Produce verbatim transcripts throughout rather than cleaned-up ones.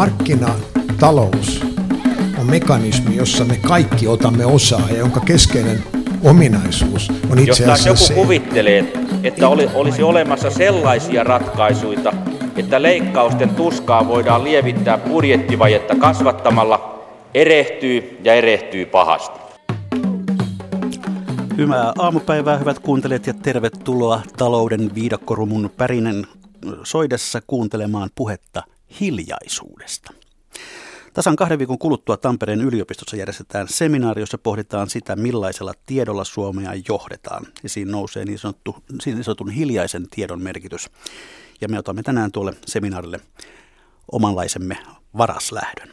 Markkinatalous on mekanismi, jossa me kaikki otamme osaa ja jonka keskeinen ominaisuus on itse asiassa se. Jos joku kuvittelee, että olisi olemassa sellaisia ratkaisuja, että leikkausten tuskaa voidaan lievittää budjettivajetta kasvattamalla, erehtyy ja erehtyy pahasti. Hyvää aamupäivää, hyvät kuuntelijat, ja tervetuloa talouden viidakkorumun pärinen soidessa kuuntelemaan puhetta hiljaisuudesta. Tasan kahden viikon kuluttua Tampereen yliopistossa järjestetään seminaari, jossa pohditaan sitä, millaisella tiedolla Suomea johdetaan. Ja siinä nousee niin sanottu, niin sanotun hiljaisen tiedon merkitys. Ja me otamme tänään tuolle seminaarille omanlaisemme varaslähdön.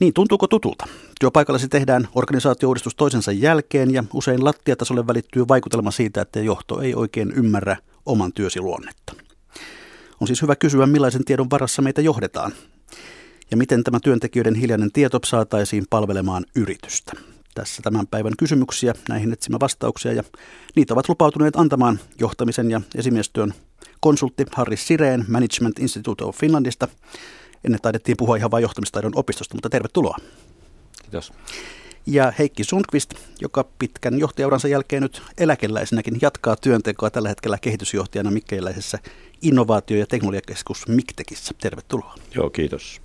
Niin, tuntuuko tutulta? Työpaikallasi tehdään organisaatio-uudistus toisensa jälkeen ja usein lattiatasolle välittyy vaikutelma siitä, että johto ei oikein ymmärrä oman työsi luonnetta. On siis hyvä kysyä, millaisen tiedon varassa meitä johdetaan ja miten tämä työntekijöiden hiljainen tieto saataisiin palvelemaan yritystä. Tässä tämän päivän kysymyksiä, näihin etsimä vastauksia, ja niitä ovat lupautuneet antamaan johtamisen ja esimiestyön konsultti Harri Sirén Management Institute of Finlandista. Ennen taidettiin puhua ihan vain johtamistaidon opistosta, mutta tervetuloa. Kiitos. Ja Heikki Sundqvist, joka pitkän johtajauransa jälkeen nyt eläkeläisenäkin jatkaa työntekoa tällä hetkellä kehitysjohtajana mikkeiläisessä innovaatio- ja teknologiakeskus MikTechissä. Tervetuloa. Joo, kiitos.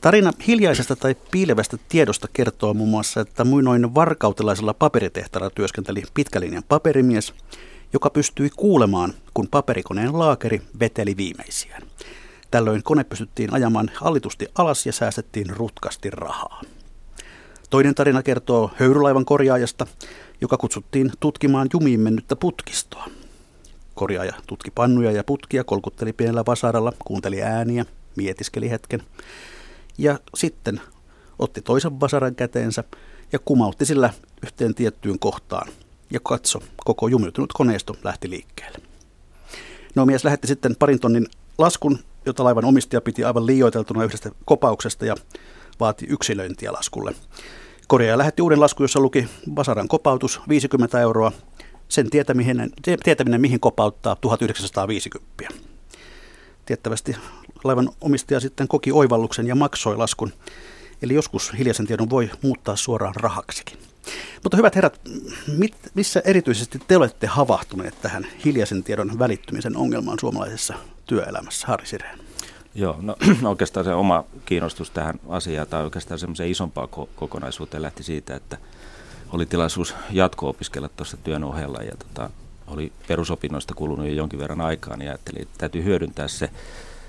Tarina hiljaisesta tai piilevästä tiedosta kertoo muun muassa, että muinoin varkautelaisella paperitehtaalla työskenteli pitkälinjan paperimies, joka pystyi kuulemaan, kun paperikoneen laakeri veteli viimeisiään. Tällöin kone pystyttiin ajamaan hallitusti alas ja säästettiin rutkasti rahaa. Toinen tarina kertoo höyrylaivan korjaajasta, joka kutsuttiin tutkimaan jumiin mennyttä putkistoa. Korjaaja tutki pannuja ja putkia, kolkutteli pienellä vasaralla, kuunteli ääniä, mietiskeli hetken ja sitten otti toisen vasaran käteensä ja kumautti sillä yhteen tiettyyn kohtaan. Ja katso, koko jumiutunut koneisto lähti liikkeelle. No, mies lähetti sitten parin tonnin laskun, jota laivan omistaja piti aivan liioiteltuna yhdestä kopauksesta ja vaati yksilöintiä laskulle. Korjaaja lähetti uuden laskun, jossa luki vasaran kopautus viisikymmentä euroa, sen tietäminen, tietäminen mihin kopauttaa tuhatyhdeksänsataaviisikymmentä. Tiettävästi laivan omistaja sitten koki oivalluksen ja maksoi laskun. Eli joskus hiljaisen tiedon voi muuttaa suoraan rahaksikin. Mutta hyvät herrat, mit, missä erityisesti te olette havahtuneet tähän hiljaisen tiedon välittymisen ongelmaan suomalaisessa työelämässä, Harri Sirén? Joo, no oikeastaan se oma kiinnostus tähän asiaan tai oikeastaan semmoiseen isompaan kokonaisuuteen lähti siitä, että oli tilaisuus jatko-opiskella tuossa työn ohella ja tota, oli perusopinnoista kulunut jo jonkin verran aikaa, niin ajattelin, että täytyy hyödyntää se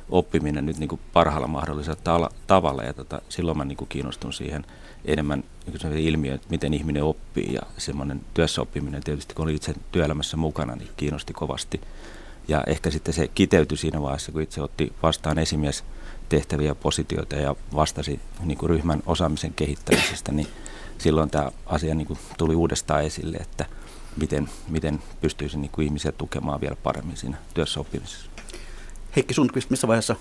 oppiminen nyt niin kuin parhaalla mahdollisella tavalla, ja tota, silloin mä niin kuin kiinnostun siihen enemmän niin ilmiöön, että miten ihminen oppii, ja semmoinen työssäoppiminen tietysti, kun oli itse työelämässä mukana, niin kiinnosti kovasti. Ja ehkä sitten se kiteytyi siinä vaiheessa, kun itse otti vastaan esimiestehtäviä positioita ja vastasi niin kuin ryhmän osaamisen kehittämisestä, niin silloin tämä asia niin kuin tuli uudestaan esille, että miten, miten pystyisi niin kuin ihmisiä tukemaan vielä paremmin siinä työssäoppimisessa. Heikki Sundqvist, missä vaiheessa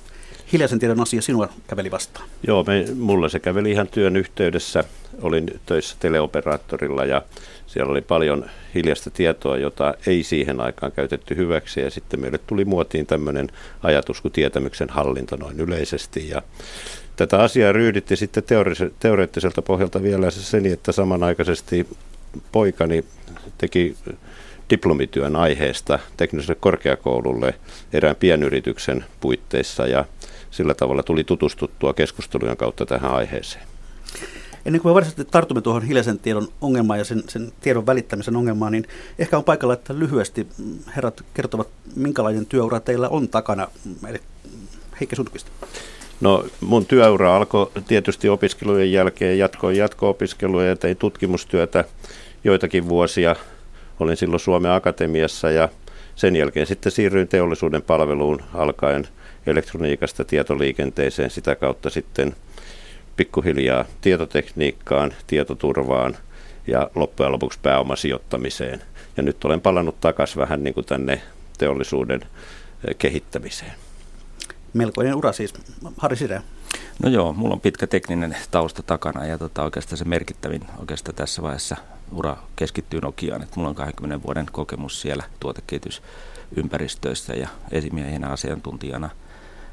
hiljaisen tiedon asia sinua käveli vastaan? Joo, me, mulla se käveli ihan työn yhteydessä. Olin töissä teleoperaattorilla ja siellä oli paljon hiljaista tietoa, jota ei siihen aikaan käytetty hyväksi. Ja sitten meille tuli muotiin tämmöinen ajatus kuin tietämyksen hallinta noin yleisesti. Ja tätä asiaa ryhdytti sitten teori- teoreettiselta pohjalta vielä se niin, että samanaikaisesti poikani teki diplomityön aiheesta tekniselle korkeakoululle erään pienyrityksen puitteissa, ja sillä tavalla tuli tutustuttua keskustelujen kautta tähän aiheeseen. Ennen kuin me varsinaisesti tartumme tuohon hiljaisen tiedon ongelmaan ja sen, sen tiedon välittämisen ongelmaan, niin ehkä on paikalla, että lyhyesti herrat kertovat, minkälainen työura teillä on takana. Heikki Sundqvist. No, mun työura alkoi tietysti opiskelujen jälkeen, jatkoin jatko-opiskeluja ja tein tutkimustyötä joitakin vuosia. Olin silloin Suomen Akatemiassa ja sen jälkeen sitten siirryin teollisuuden palveluun alkaen elektroniikasta tietoliikenteeseen, sitä kautta sitten pikkuhiljaa tietotekniikkaan, tietoturvaan ja loppujen lopuksi pääomasijoittamiseen. Ja nyt olen palannut takaisin vähän niin kuin tänne teollisuuden kehittämiseen. Melkoinen ura siis. Harri Sirén. No joo, mulla on pitkä tekninen tausta takana ja tota, oikeastaan se merkittävin oikeastaan tässä vaiheessa ura keskittyy Nokiaan. Et mulla on kahdenkymmenen vuoden kokemus siellä tuotekehitysympäristöissä ja esimiehenä asiantuntijana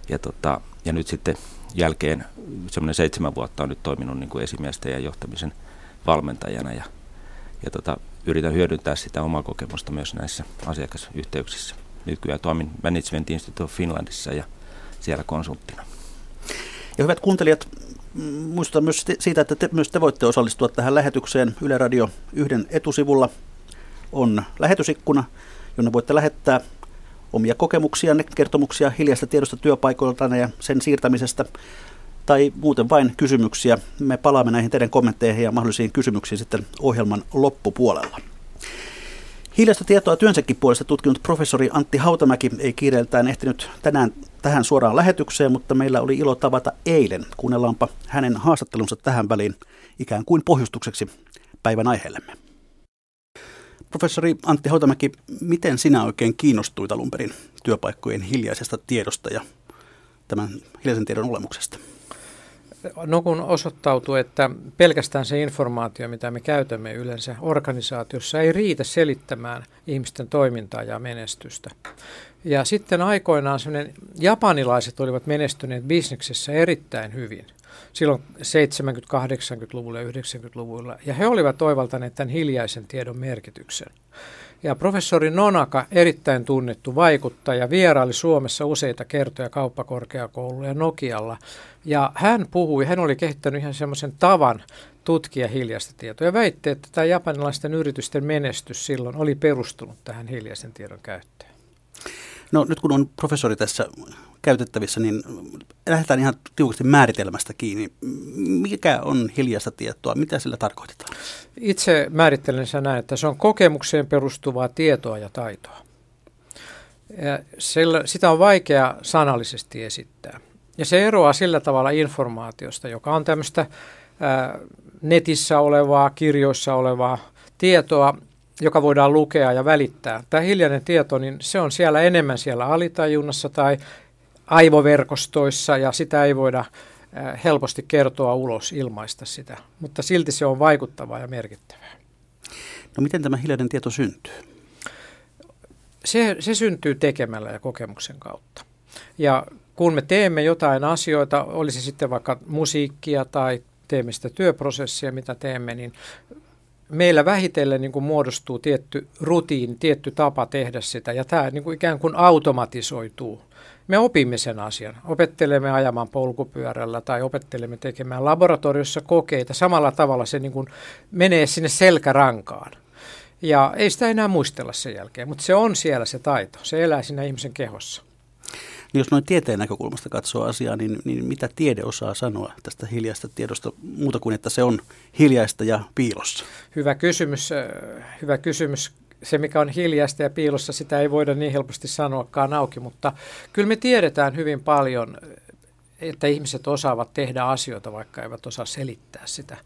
ja, tota, ja nyt sitten jälkeen semmoinen seitsemän vuotta on nyt toiminut niin kuin esimiesten ja johtamisen valmentajana ja, ja tota, yritän hyödyntää sitä omaa kokemusta myös näissä asiakasyhteyksissä. Nykyään toimin Management Institute of Finlandissa ja siellä konsulttina. Ja hyvät kuuntelijat, muistutan myös siitä, että te, myös te voitte osallistua tähän lähetykseen. Yle Radio yhden etusivulla on lähetysikkuna, jonne voitte lähettää omia kokemuksia, kertomuksia hiljaista tiedosta työpaikoiltaan ja sen siirtämisestä tai muuten vain kysymyksiä. Me palaamme näihin teidän kommentteihin ja mahdollisiin kysymyksiin sitten ohjelman loppupuolella. Hiljaista tietoa työnsäkin puolesta tutkinut professori Antti Hautamäki ei kiireiltään ehtinyt tänään tähän suoraan lähetykseen, mutta meillä oli ilo tavata eilen. Kuunnellaanpa hänen haastattelunsa tähän väliin ikään kuin pohjustukseksi päivän aiheellemme. Professori Antti Hautamäki, miten sinä oikein kiinnostuit alun perin työpaikkojen hiljaisesta tiedosta ja tämän hiljaisen tiedon olemuksesta? No kun osoittautui, että pelkästään se informaatio, mitä me käytämme yleensä organisaatiossa, ei riitä selittämään ihmisten toimintaa ja menestystä. Ja sitten aikoinaan semmoinen, japanilaiset olivat menestyneet bisneksessä erittäin hyvin, silloin seitsemänkymmentä-kahdeksankymmentäluvulla ja yhdeksänkymmentäluvulla, ja he olivat oivaltaneet tämän hiljaisen tiedon merkityksen. Ja professori Nonaka, erittäin tunnettu vaikuttaja, vieraili Suomessa useita kertoja kauppakorkeakoululla ja Nokialla. Ja hän puhui, hän oli kehittänyt ihan semmoisen tavan tutkia hiljaista tietoa ja väitti, että tämä japanilaisten yritysten menestys silloin oli perustunut tähän hiljaisen tiedon käyttöön. No nyt kun on professori tässä käytettävissä, niin lähdetään ihan tiukasti määritelmästä kiinni. Mikä on hiljaista tietoa? Mitä sillä tarkoitetaan? Itse määrittelen sen näin, että se on kokemukseen perustuvaa tietoa ja taitoa. Ja sillä, sitä on vaikea sanallisesti esittää. Ja se eroaa sillä tavalla informaatiosta, joka on tämmöistä ää, netissä olevaa, kirjoissa olevaa tietoa, joka voidaan lukea ja välittää. Tämä hiljainen tieto, niin se on siellä enemmän siellä alitajunnassa tai aivoverkostoissa, ja sitä ei voida helposti kertoa ulos, ilmaista sitä, mutta silti se on vaikuttavaa ja merkittävää. No miten tämä hiljainen tieto syntyy? Se, se syntyy tekemällä ja kokemuksen kautta. Ja kun me teemme jotain asioita, olisi sitten vaikka musiikkia tai teemme sitä työprosessia, mitä teemme, niin meillä vähitellen niin kuin muodostuu tietty rutiini, tietty tapa tehdä sitä, ja tämä niin kuin ikään kuin automatisoituu. Me opimme sen asian, opettelemme ajamaan polkupyörällä tai opettelemme tekemään laboratoriossa kokeita. Samalla tavalla se niin kuin menee sinne selkärankaan, ja ei sitä enää muistella sen jälkeen, mutta se on siellä se taito, se elää siinä ihmisen kehossa. Niin jos noin tieteen näkökulmasta katsoo asiaa, niin, niin mitä tiede osaa sanoa tästä hiljaista tiedosta muuta kuin, että se on hiljaista ja piilossa? Hyvä kysymys. Hyvä kysymys. Se, mikä on hiljaista ja piilossa, sitä ei voida niin helposti sanoakaan auki, mutta kyllä me tiedetään hyvin paljon, että ihmiset osaavat tehdä asioita, vaikka eivät osaa selittää sitä.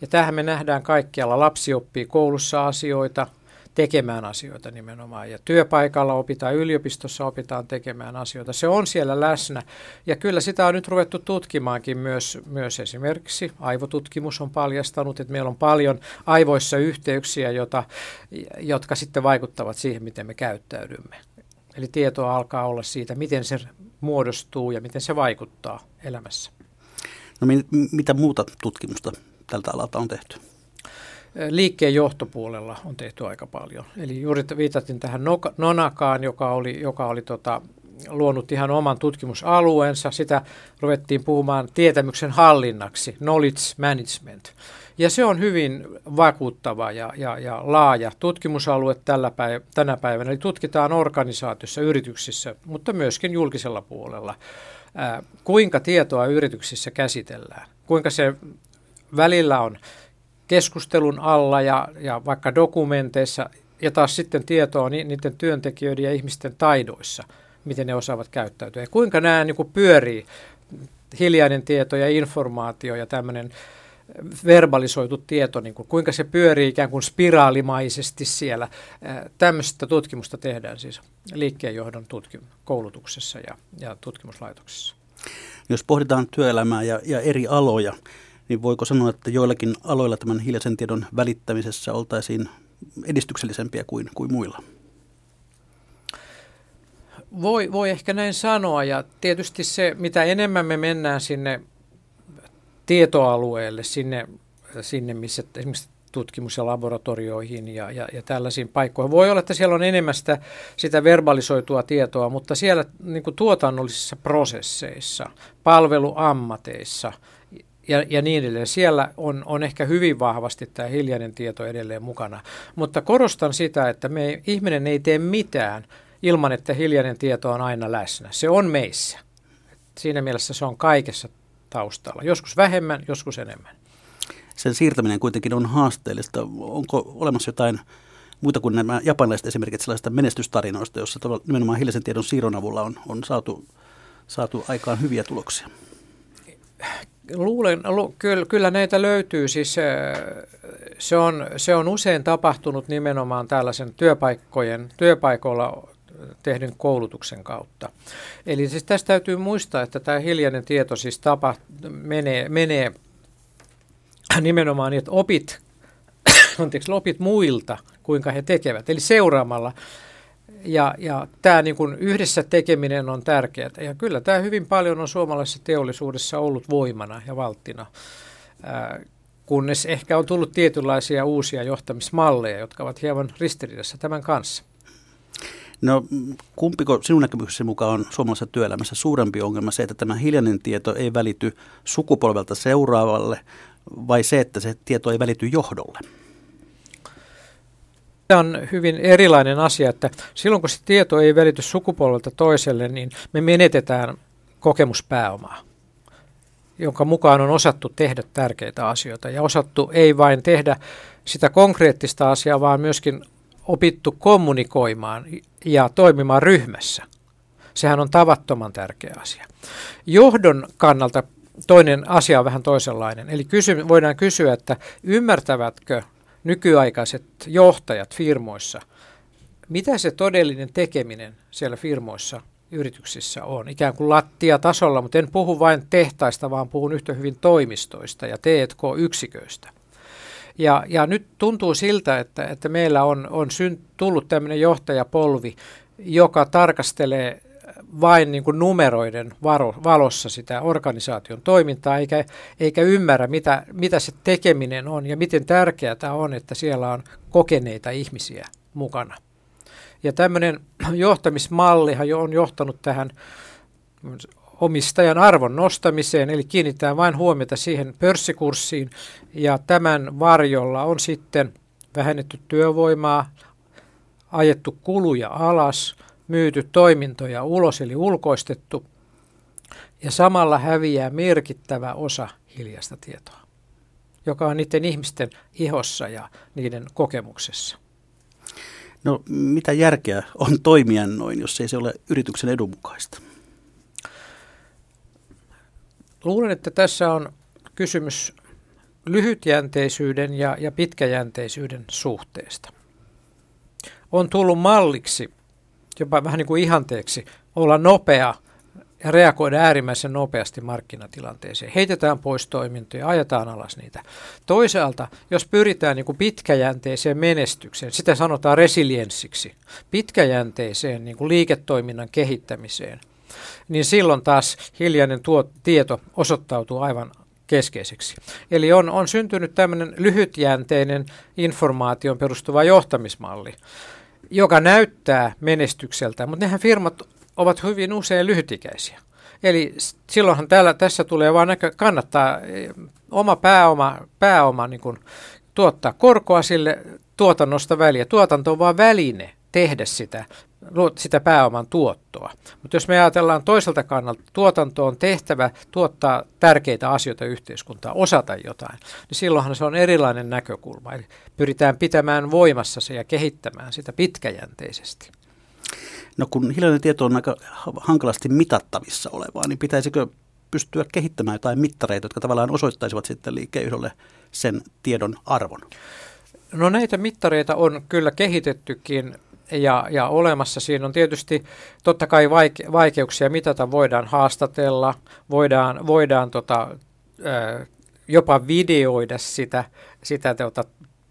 Ja tämähän me nähdään kaikkialla. Lapsi oppii koulussa asioita. Tekemään asioita nimenomaan, ja työpaikalla opitaan, yliopistossa opitaan tekemään asioita. Se on siellä läsnä, ja kyllä sitä on nyt ruvettu tutkimaankin myös, myös esimerkiksi. Aivotutkimus on paljastanut, että meillä on paljon aivoissa yhteyksiä, jota, jotka sitten vaikuttavat siihen, miten me käyttäydymme. Eli tietoa alkaa olla siitä, miten se muodostuu ja miten se vaikuttaa elämässä. No mitä muuta tutkimusta tältä alalta on tehty? Liikkeen johtopuolella on tehty aika paljon. Eli juuri viitatin tähän Nonakaan, joka oli, joka oli tota, luonut ihan oman tutkimusalueensa. Sitä ruvettiin puhumaan tietämyksen hallinnaksi, knowledge management. Ja se on hyvin vakuuttava ja, ja, ja laaja tutkimusalue tällä päiv- tänä päivänä. Eli tutkitaan organisaatiossa, yrityksissä, mutta myöskin julkisella puolella, ää, kuinka tietoa yrityksissä käsitellään, kuinka se välillä on keskustelun alla ja, ja vaikka dokumenteissa, ja taas sitten tietoa niiden työntekijöiden ja ihmisten taidoissa, miten ne osaavat käyttäytyä. Ja kuinka nämä niin kuin pyörii, hiljainen tieto ja informaatio ja tämmöinen verbalisoitu tieto, niin kuin, kuinka se pyörii ikään kuin spiraalimaisesti siellä. Tämmöistä tutkimusta tehdään siis liikkeenjohdon tutkim- koulutuksessa ja, ja tutkimuslaitoksessa. Jos pohditaan työelämää ja, ja eri aloja, niin voiko sanoa, että joillakin aloilla tämän hiljaisen tiedon välittämisessä oltaisiin edistyksellisempiä kuin, kuin muilla? Voi, voi ehkä näin sanoa, ja tietysti se, mitä enemmän me mennään sinne tietoalueelle, sinne, sinne missä esimerkiksi tutkimus- ja laboratorioihin ja, ja, ja tällaisiin paikkoihin. Voi olla, että siellä on enemmän sitä, sitä verbalisoitua tietoa, mutta siellä niin kuin tuotannollisissa prosesseissa, palveluammateissa ja, ja niin edelleen, siellä on, on ehkä hyvin vahvasti tämä hiljainen tieto edelleen mukana. Mutta korostan sitä, että me, ihminen ei tee mitään ilman, että hiljainen tieto on aina läsnä. Se on meissä. Siinä mielessä se on kaikessa taustalla. Joskus vähemmän, joskus enemmän. Sen siirtäminen kuitenkin on haasteellista. Onko olemassa jotain muuta kuin nämä japanilaiset esimerkiksi sellaisista menestystarinoista, joissa nimenomaan hiljaisen tiedon siirron avulla on, on saatu, saatu aikaan hyviä tuloksia? Luulen, lu, kyllä, kyllä näitä löytyy. Siis, se, on, se on usein tapahtunut nimenomaan tällaisen työpaikkojen, työpaikoilla tehdyn koulutuksen kautta. Eli siis tässä täytyy muistaa, että tämä hiljainen tieto siis tapa, menee... menee nimenomaan niin, että opit, anteeksi, opit muilta, kuinka he tekevät, eli seuraamalla. Ja, ja tämä niin kuin yhdessä tekeminen on tärkeää. Ja kyllä tämä hyvin paljon on suomalaisessa teollisuudessa ollut voimana ja valttina, kunnes ehkä on tullut tietynlaisia uusia johtamismalleja, jotka ovat hieman ristiriidassa tämän kanssa. No kumpiko sinun näkemyksesi mukaan on suomalaisessa työelämässä suurempi ongelma se, että tämä hiljainen tieto ei välity sukupolvelta seuraavalle, vai se, että se tieto ei välity johdolle? Tämä on hyvin erilainen asia, että silloin kun se tieto ei välity sukupolvelta toiselle, niin me menetetään kokemuspääomaa, jonka mukaan on osattu tehdä tärkeitä asioita. Ja osattu ei vain tehdä sitä konkreettista asiaa, vaan myöskin opittu kommunikoimaan ja toimimaan ryhmässä. Sehän on tavattoman tärkeä asia. Johdon kannalta toinen asia on vähän toisenlainen. Eli kysy, voidaan kysyä, että ymmärtävätkö nykyaikaiset johtajat firmoissa, mitä se todellinen tekeminen siellä firmoissa, yrityksissä on. Ikään kuin lattiatasolla, mutta en puhu vain tehtaista, vaan puhun yhtä hyvin toimistoista ja T and K-yksiköistä. Ja, ja nyt tuntuu siltä, että, että meillä on, on synt, tullut tämmöinen johtajapolvi, joka tarkastelee vain niin kuin numeroiden varo, valossa sitä organisaation toimintaa, eikä, eikä ymmärrä, mitä, mitä se tekeminen on ja miten tärkeää tämä on, että siellä on kokeneita ihmisiä mukana. Ja tämmöinen johtamismallihan jo on johtanut tähän omistajan arvon nostamiseen, eli kiinnitetään vain huomiota siihen pörssikurssiin, ja tämän varjolla on sitten vähennetty työvoimaa, ajettu kuluja alas, myyty toimintoja ulos, eli ulkoistettu, ja samalla häviää merkittävä osa hiljaista tietoa, joka on niiden ihmisten ihossa ja niiden kokemuksessa. No mitä järkeä on toimia noin, jos ei se ole yrityksen edun mukaista? Luulen, että tässä on kysymys lyhytjänteisyyden ja, ja pitkäjänteisyyden suhteesta. On tullut malliksi, jopa vähän niin kuin ihanteeksi, olla nopea ja reagoida äärimmäisen nopeasti markkinatilanteeseen. Heitetään pois toimintoja, ajetaan alas niitä. Toisaalta, jos pyritään niin kuin pitkäjänteiseen menestykseen, sitä sanotaan resilienssiksi, pitkäjänteiseen niin kuin liiketoiminnan kehittämiseen, niin silloin taas hiljainen tuo tieto osoittautuu aivan keskeiseksi. Eli on, on syntynyt tämmöinen lyhytjänteinen informaation perustuva johtamismalli, joka näyttää menestykseltä, mutta nehän firmat ovat hyvin usein lyhytikäisiä. Eli silloinhan täällä, tässä tulee vaan näkö, kannattaa oma pääoma, pääoma niin kuin tuottaa korkoa sille tuotannosta väliä. Tuotanto on vaan väline tehdä sitä, sitä pääoman tuottoa. Mutta jos me ajatellaan toiselta kannalta, tuotanto on tehtävä tuottaa tärkeitä asioita yhteiskuntaa, osata jotain, niin silloinhan se on erilainen näkökulma. Eli pyritään pitämään voimassa se ja kehittämään sitä pitkäjänteisesti. No kun hiljainen tieto on aika hankalasti mitattavissa olevaa, niin pitäisikö pystyä kehittämään jotain mittareita, jotka tavallaan osoittaisivat sitten liikeyhdolle sen tiedon arvon? No näitä mittareita on kyllä kehitettykin. Ja, ja olemassa siinä on tietysti totta kai vaike- vaikeuksia mitata, voidaan haastatella, voidaan, voidaan tota, ö, jopa videoida sitä, sitä tota,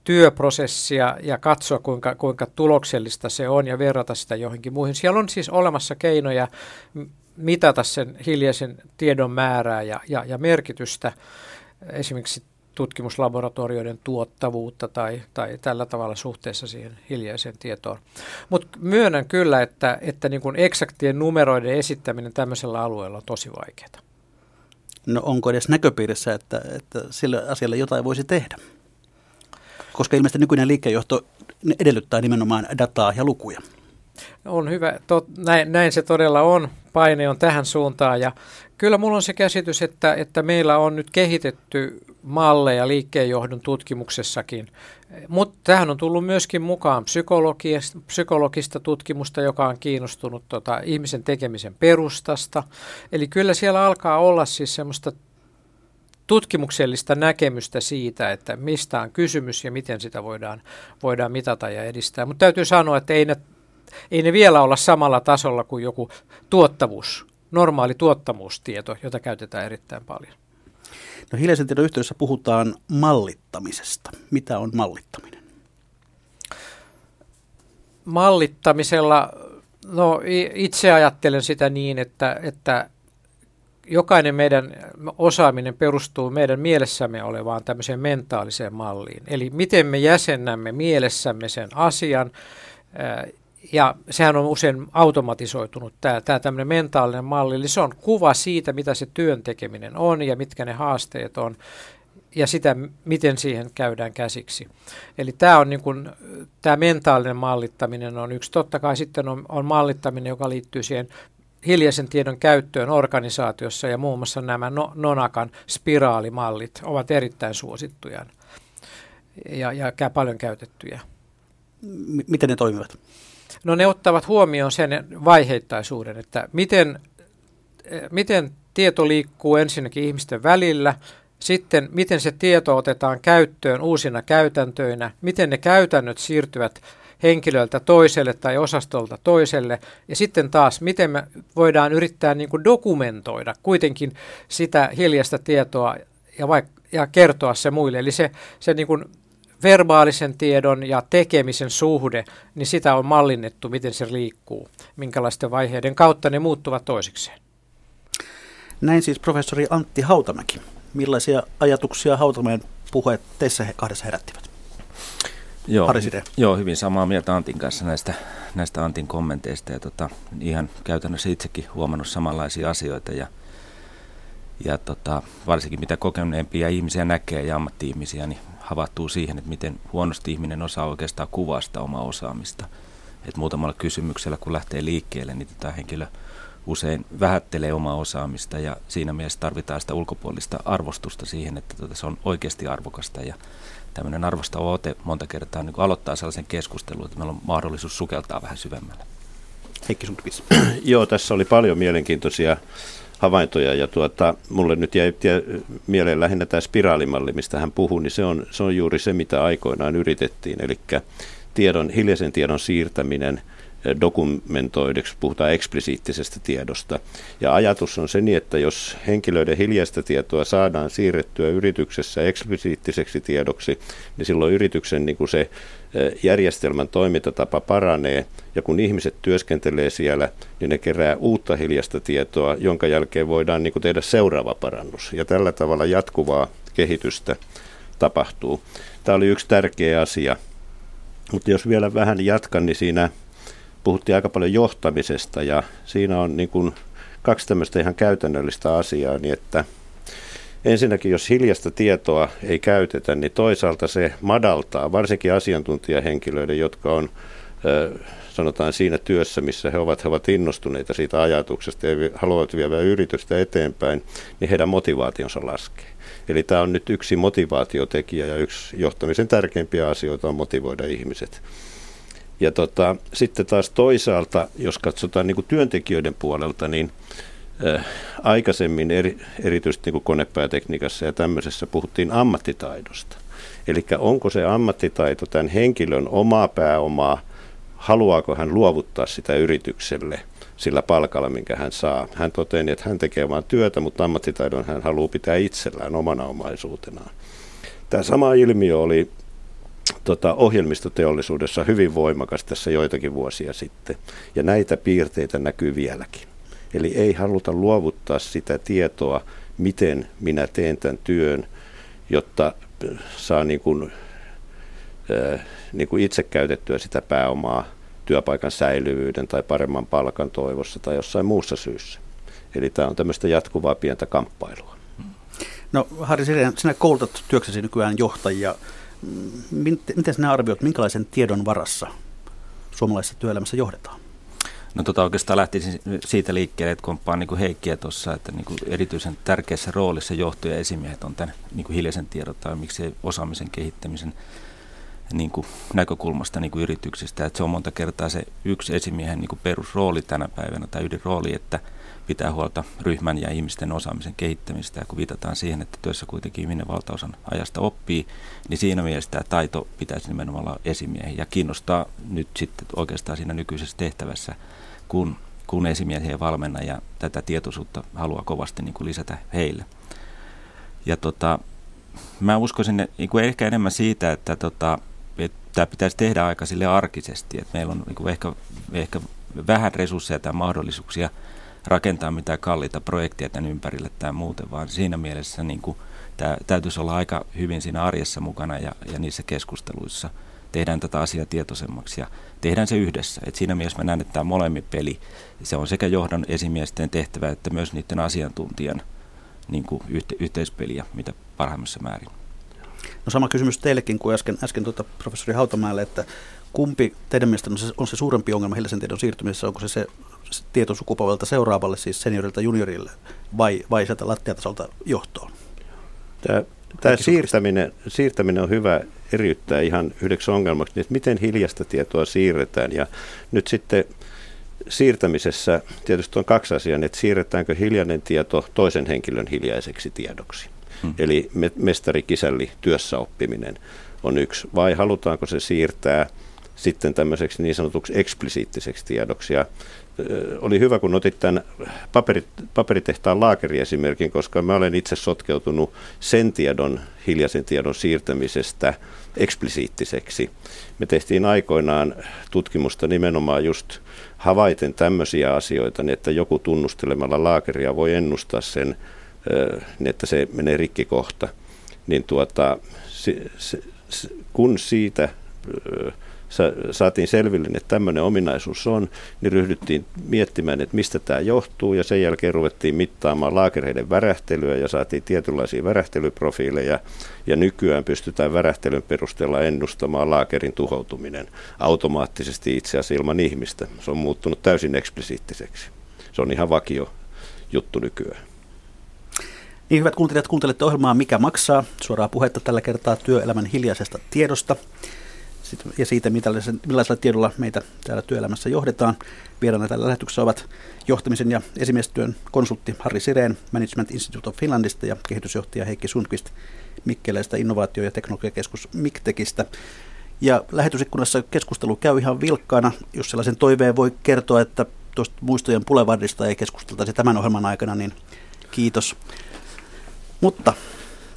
työprosessia ja katsoa, kuinka, kuinka tuloksellista se on ja verrata sitä johonkin muihin. Siellä on siis olemassa keinoja mitata sen hiljaisen tiedon määrää ja, ja, ja merkitystä, esimerkiksi tutkimuslaboratorioiden tuottavuutta tai, tai tällä tavalla suhteessa siihen hiljaiseen tietoon. Mutta myönnän kyllä, että, että niin kuin eksaktien numeroiden esittäminen tämmöisellä alueella on tosi vaikeaa. No onko edes näköpiirissä, että, että sillä asialla jotain voisi tehdä? Koska ilmeisesti nykyinen liikkeenjohto edellyttää nimenomaan dataa ja lukuja. On hyvä. Tot, näin, näin se todella on. Paine on tähän suuntaan. Ja kyllä minulla on se käsitys, että, että meillä on nyt kehitetty malleja liikkeenjohdon tutkimuksessakin. Mutta tähän on tullut myöskin mukaan psykologista, psykologista tutkimusta, joka on kiinnostunut tota, ihmisen tekemisen perustasta. Eli kyllä siellä alkaa olla siis semmoista tutkimuksellista näkemystä siitä, että mistä on kysymys ja miten sitä voidaan, voidaan mitata ja edistää. Mutta täytyy sanoa, että ei ne, ei ne vielä olla samalla tasolla kuin joku tuottavuus, normaali tuottavuustieto, jota käytetään erittäin paljon. No hiljaisen tiedon yhteydessä puhutaan mallittamisesta. Mitä on mallittaminen? Mallittamisella, no itse ajattelen sitä niin, että, että jokainen meidän osaaminen perustuu meidän mielessämme olevaan tämmöiseen mentaaliseen malliin. Eli miten me jäsennämme mielessämme sen asian, ja sehän on usein automatisoitunut, tämä, tämä tämmöinen mentaalinen malli, eli se on kuva siitä, mitä se työn tekeminen on ja mitkä ne haasteet on, ja sitä, miten siihen käydään käsiksi. Eli tämä, on niin kuin, tämä mentaalinen mallittaminen on yksi. Totta kai sitten on, on mallittaminen, joka liittyy siihen hiljaisen tiedon käyttöön organisaatiossa, ja muun muassa nämä no, Nonakan spiraalimallit ovat erittäin suosittuja ja, ja paljon käytettyjä. M- miten ne toimivat? No ne ottavat huomioon sen vaiheittaisuuden, että miten, miten tieto liikkuu ensinnäkin ihmisten välillä, sitten miten se tieto otetaan käyttöön uusina käytäntöinä, miten ne käytännöt siirtyvät henkilöltä toiselle tai osastolta toiselle, ja sitten taas, miten me voidaan yrittää niin kuin dokumentoida kuitenkin sitä hiljaista tietoa ja, vaik- ja kertoa se muille. Eli se, se niin kuin verbaalisen tiedon ja tekemisen suhde, niin sitä on mallinnettu, miten se liikkuu, minkälaisten vaiheiden kautta ne muuttuvat toisikseen. Näin siis professori Antti Hautamäki. Millaisia ajatuksia Hautamäen puheet teissä kahdessa herättivät? Joo, joo, hyvin samaa mieltä Antin kanssa näistä, näistä Antin kommenteista. Ja tota, ihan käytännössä itsekin huomannut samanlaisia asioita. Ja, ja tota, varsinkin mitä kokeneempia ihmisiä näkee ja ammatti-ihmisiä, niin havahtuu siihen, että miten huonosti ihminen osaa oikeastaan kuvaa sitä omaa osaamista. Et muutamalla kysymyksellä, kun lähtee liikkeelle, niin tämä henkilö usein vähättelee omaa osaamista, ja siinä mielessä tarvitaan sitä ulkopuolista arvostusta siihen, että tuota, se on oikeasti arvokasta. Ja tämmöinen arvostava ote monta kertaa niin aloittaa sellaisen keskustelun, että meillä on mahdollisuus sukeltaa vähän syvemmälle. Heikki Sundqvist. Joo, tässä oli paljon mielenkiintoisia havaintoja, ja tuota, mulle nyt jäi mieleen lähinnä tämä spiraalimalli, mistä hän puhui, niin se on, se on juuri se, mitä aikoinaan yritettiin, eli tiedon, hiljaisen tiedon siirtäminen dokumentoiduksi, puhutaan eksplisiittisestä tiedosta, ja ajatus on se niin, että jos henkilöiden hiljaista tietoa saadaan siirrettyä yrityksessä eksplisiittiseksi tiedoksi, niin silloin yrityksen niin kuin se järjestelmän toimintatapa paranee, ja kun ihmiset työskentelee siellä, niin ne kerää uutta hiljaista tietoa, jonka jälkeen voidaan niin kuin tehdä seuraava parannus, ja tällä tavalla jatkuvaa kehitystä tapahtuu. Tämä oli yksi tärkeä asia, mutta jos vielä vähän jatkan, niin siinä puhuttiin aika paljon johtamisesta, ja siinä on niin kuin kaksi tämmöistä ihan käytännöllistä asiaa, niin että ensinnäkin jos hiljaista tietoa ei käytetä, niin toisaalta se madaltaa, varsinkin asiantuntijahenkilöiden, jotka on sanotaan siinä työssä, missä he ovat, he ovat innostuneita siitä ajatuksesta ja haluavat viedä yritystä eteenpäin, niin heidän motivaationsa laskee. Eli tämä on nyt yksi motivaatiotekijä, ja yksi johtamisen tärkeimpiä asioita on motivoida ihmiset. Ja tota, sitten taas toisaalta, jos katsotaan niin kuin työntekijöiden puolelta, niin äh, aikaisemmin eri, erityisesti niin konepäätekniikassa ja tämmöisessä puhuttiin ammattitaidosta. Eli onko se ammattitaito tämän henkilön omaa pääomaa, haluaako hän luovuttaa sitä yritykselle sillä palkalla, minkä hän saa. Hän toteni, että hän tekee vain työtä, mutta ammattitaidon hän haluaa pitää itsellään omana omaisuutenaan. Tämä sama ilmiö oli tota, ohjelmistoteollisuudessa hyvin voimakas tässä joitakin vuosia sitten. Ja näitä piirteitä näkyy vieläkin. Eli ei haluta luovuttaa sitä tietoa, miten minä teen tämän työn, jotta saa niin kuin, niin kuin itse käytettyä sitä pääomaa työpaikan säilyvyyden tai paremman palkan toivossa tai jossain muussa syyssä. Eli tämä on tämmöistä jatkuvaa pientä kamppailua. No Harri Sirén, sinä koulutat työksesi nykyään johtajia. Miten sinä arvioit, minkälaisen tiedon varassa suomalaisessa työelämässä johdetaan? No tota oikeastaan lähtisin siitä liikkeelle, että komppaan niin Heikkiä tuossa, että niin erityisen tärkeässä roolissa johtoja ja esimiehet on tämän niin hiljaisen tiedon tai miksi osaamisen kehittämisen niin kuin näkökulmasta niin kuin yrityksistä. Että se on monta kertaa se yksi esimiehen niin kuin perusrooli tänä päivänä tai ydin rooli, että pitää huolta ryhmän ja ihmisten osaamisen kehittämistä. Ja kun viitataan siihen, että työssä kuitenkin ihminen valtaosan ajasta oppii, niin siinä mielessä tämä taito pitäisi nimenomaan olla esimiehen. Ja kiinnostaa nyt sitten oikeastaan siinä nykyisessä tehtävässä, kun, kun esimiehiä valmenna ja tätä tietoisuutta haluaa kovasti niin kuin lisätä heille. Ja tota, mä uskoisin niin kuin ehkä enemmän siitä, että tota, tämä pitäisi tehdä aika sille arkisesti, että meillä on niin kuin ehkä, ehkä vähän resursseja tai mahdollisuuksia rakentaa mitään kalliita projekteja tämän ympärille tai muuten, vaan siinä mielessä niin kuin, tämä täytyisi olla aika hyvin siinä arjessa mukana ja, ja niissä keskusteluissa. Tehdään tätä asiaa tietoisemmaksi ja tehdään se yhdessä. Et siinä mielessä mä näen, että tämä molemmin peli, se on sekä johdon esimiesten tehtävä että myös niiden asiantuntijan niin kuin yhte, yhteispeliä, mitä parhaimmassa määrin. No sama kysymys teillekin kuin äsken, äsken tuota professori Hautamäelle, että kumpi teidän mielestä on se, on se suurempi ongelma hiljaisen tiedon siirtymisessä? Onko se se tieto sukupolvelta seuraavalle, siis seniorilta juniorille vai, vai sieltä lattiatasolta johtoon? Tämä, tämä siirtäminen, siirtäminen on hyvä eriyttää ihan yhdeksi ongelmaksi, että miten hiljaista tietoa siirretään. Ja nyt sitten siirtämisessä tietysti on kaksi asiaa, että siirretäänkö hiljainen tieto toisen henkilön hiljaiseksi tiedoksi. Hmm. Eli mestarikisälli työssä oppiminen on yksi. Vai halutaanko se siirtää sitten tämmöiseksi niin sanotuksi eksplisiittiseksi tiedoksi. Ja oli hyvä, kun otit tämän paperi, paperitehtaan laakeriesimerkin, koska mä olen itse sotkeutunut sen tiedon, hiljaisen tiedon siirtämisestä eksplisiittiseksi. Me tehtiin aikoinaan tutkimusta nimenomaan just havaiten tämmöisiä asioita, että joku tunnustelemalla laakeria voi ennustaa sen, että se menee rikki kohta. Niin tuota, kun siitä saatiin selville, että tämmöinen ominaisuus on, niin ryhdyttiin miettimään, että mistä tämä johtuu, ja sen jälkeen ruvettiin mittaamaan laakereiden värähtelyä, ja saatiin tietynlaisia värähtelyprofiileja, ja nykyään pystytään värähtelyn perusteella ennustamaan laakerin tuhoutuminen automaattisesti itse asiassa ilman ihmistä. Se on muuttunut täysin eksplisiittiseksi. Se on ihan vakio juttu nykyään. Niin hyvät kuuntelijat, kuuntelette ohjelmaa Mikä maksaa? Suoraa puhetta tällä kertaa työelämän hiljaisesta tiedosta ja siitä, millaisella tiedolla meitä täällä työelämässä johdetaan. Vieraana tällä lähetyksessä ovat johtamisen ja esimiestyön konsultti Harri Sirén Management Institute of Finlandista ja kehitysjohtaja Heikki Sundqvist Mikkeleistä innovaatio- ja teknologiakeskus MikTechistä. Ja lähetysikkunassa keskustelu käy ihan vilkkaana, jos sellaisen toiveen voi kertoa, että tuosta muistojen pulevardista ei keskusteltaisi tämän ohjelman aikana, niin kiitos. Mutta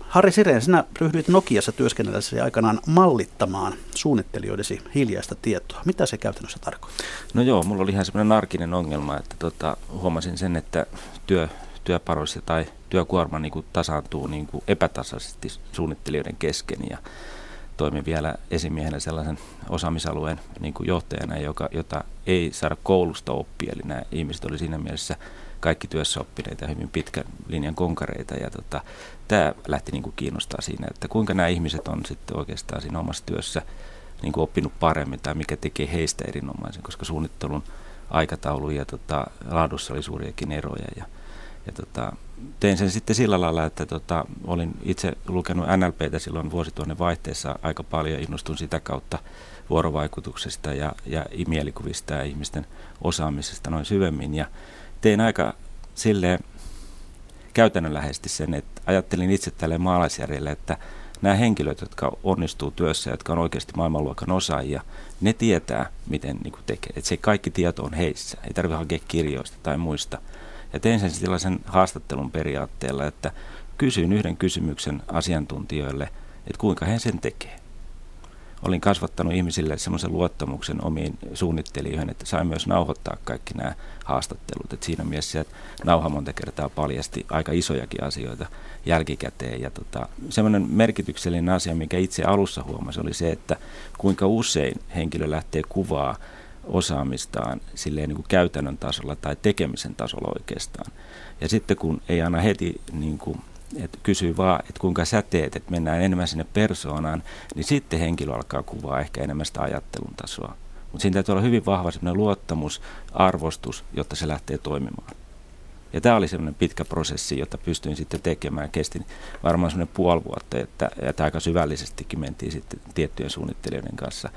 Harri Sirén, sinä ryhdyit Nokiassa työskennellessäsi aikanaan mallittamaan suunnittelijoidesi hiljaista tietoa. Mitä se käytännössä tarkoittaa? No joo, mulla oli ihan semmoinen arkinen ongelma, että tota, huomasin sen, että työ, työparoissa tai työkuorma niin kuin tasaantuu niin kuin epätasaisesti suunnittelijoiden kesken. Ja toimin vielä esimiehenä sellaisen osaamisalueen niin kuin johtajana, joka, jota ei saada koulusta oppia. Eli nämä ihmiset oli siinä mielessä kaikki työssäoppineita ja hyvin pitkän linjan konkareita. Ja tota, tämä lähti niin kuin kiinnostaa siinä, että kuinka nämä ihmiset on sitten oikeastaan siinä omassa työssä niin kuin oppinut paremmin tai mikä tekee heistä erinomaisen, koska suunnittelun aikataulu ja tota, laadussa oli suuriakin eroja. Ja, ja tota, tein sen sitten sillä lailla, että tota, olin itse lukenut N L P:tä silloin vuosituhannen vaihteessa aika paljon, innostun sitä kautta vuorovaikutuksesta ja, ja mielikuvista ja ihmisten osaamisesta noin syvemmin. Ja tein aika silleen käytännönläheisesti sen, että ajattelin itse tälle maalaisjärjelle, että nämä henkilöt, jotka onnistuu työssä, jotka on oikeasti maailmanluokan osaajia, ne tietää, miten niin kuin tekee. Että se kaikki tieto on heissä, ei tarvitse hakea kirjoista tai muista. Ja tein sen sellaisen haastattelun periaatteella, että kysyin yhden kysymyksen asiantuntijoille, että kuinka he sen tekee. olin kasvattanut ihmisille semmoisen luottamuksen omiin suunnittelijoihin, että sain myös nauhoittaa kaikki nämä haastattelut. Et siinä mielessä että nauha monta kertaa paljasti aika isojakin asioita jälkikäteen. Ja tota, semmoinen merkityksellinen asia, mikä itse alussa huomasin, oli se, että kuinka usein henkilö lähtee kuvaa osaamistaan silleen niin kuin käytännön tasolla tai tekemisen tasolla oikeastaan. Ja sitten kun ei aina heti niin kuin, että kysyy vaan, että kuinka sä teet, että mennään enemmän sinne persoonaan, niin sitten henkilö alkaa kuvaa ehkä enemmän sitä ajattelun tasoa. Mutta siinä täytyy olla hyvin vahva sellainen luottamus, arvostus, jotta se lähtee toimimaan. Ja tämä oli sellainen pitkä prosessi, jota pystyin sitten tekemään. Kestin varmaan sellainen puoli vuotta, että, että aika syvällisestikin mentiin sitten tiettyjen suunnittelijoiden kanssa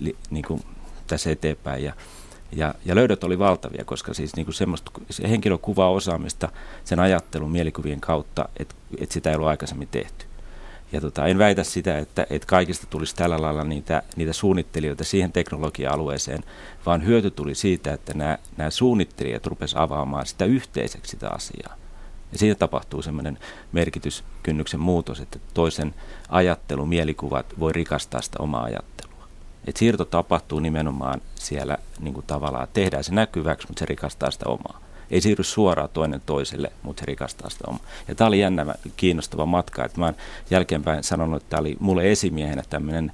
li, niin kuin tässä eteenpäin. Ja Ja, ja löydöt oli valtavia, koska siis niinku semmoista, se henkilö kuvaa osaamista sen ajattelun mielikuvien kautta, että et sitä ei ollut aikaisemmin tehty. Ja tota, en väitä sitä, että et kaikista tulisi tällä lailla niitä, niitä suunnittelijoita siihen teknologia-alueeseen, vaan hyöty tuli siitä, että nämä suunnittelijat rupesivat avaamaan sitä yhteiseksi sitä asiaa. Ja siitä tapahtuu semmoinen merkityskynnyksen muutos, että toisen ajattelun mielikuvat voi rikastaa sitä omaa ajattelua. Et siirto tapahtuu nimenomaan siellä niin kuin tavallaan, tehdään se näkyväksi, mutta se rikastaa sitä omaa. Ei siirry suoraan toinen toiselle, mutta se rikastaa sitä omaa. Ja tämä oli jännä, kiinnostava matka. Et mä olen jälkeenpäin sanonut, että tämä oli mulle esimiehenä tämmöinen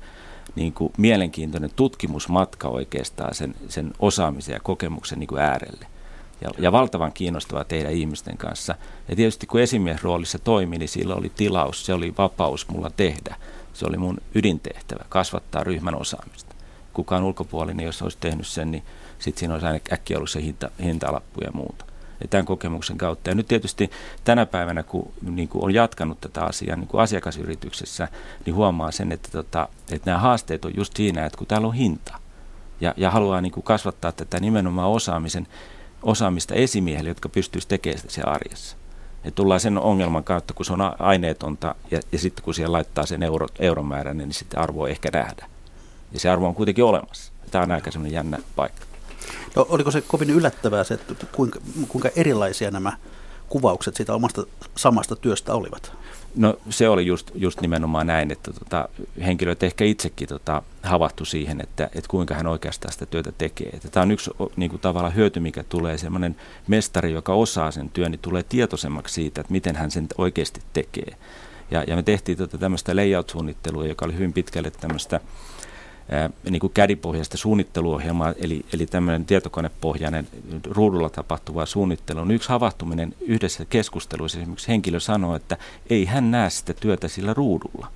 niin kuin mielenkiintoinen tutkimusmatka oikeastaan sen, sen osaamisen ja kokemuksen niin kuin äärelle. Ja, ja valtavan kiinnostavaa tehdä ihmisten kanssa. Ja tietysti kun esimiesroolissa toimi, niin sillä oli tilaus, se oli vapaus mulla tehdä. Se oli mun ydintehtävä, kasvattaa ryhmän osaamista. Kukaan ulkopuolinen, jos olisi tehnyt sen, niin sitten siinä olisi aina äkkiä ollut se hinta, hintalappu ja muuta. Ja tämän kokemuksen kautta. Ja nyt tietysti tänä päivänä, kun niin kuin on jatkanut tätä asiaa niin kuin asiakasyrityksessä, niin huomaa sen, että, tota, että nämä haasteet on just siinä, että kun täällä on hinta. Ja, ja haluaa niin kuin kasvattaa tätä nimenomaan osaamisen, osaamista esimiehelle, jotka pystyisivät tekemään sitä siellä arjessa. Ja tullaan sen ongelman kautta, kun se on aineetonta ja, ja sitten kun siihen laittaa sen euro, euromäärän, niin sitten arvoa ei ehkä nähdä. Ja se arvo on kuitenkin olemassa. Tämä on aika sellainen jännä paikka. No, oliko se kovin yllättävää se, että kuinka, kuinka erilaisia nämä kuvaukset siitä omasta samasta työstä olivat? No se oli just, just nimenomaan näin, että tota, henkilöt ehkä itsekin tota, havahtui siihen, että et kuinka hän oikeastaan sitä työtä tekee. Tämä on yksi niinku, tavallaan hyöty, mikä tulee semmoinen mestari, joka osaa sen työn, niin tulee tietoisemmaksi siitä, että miten hän sen oikeasti tekee. Ja, ja me tehtiin tota, tämmöistä layout-suunnittelua, joka oli hyvin pitkälle tämmöistä niin kuin C A D-pohjaista suunnitteluohjelmaa, eli, eli tämmöinen tietokonepohjainen ruudulla tapahtuva suunnittelu on yksi havahtuminen yhdessä keskusteluissa. Esimerkiksi henkilö sanoo, että ei hän näe sitä työtä sillä ruudulla.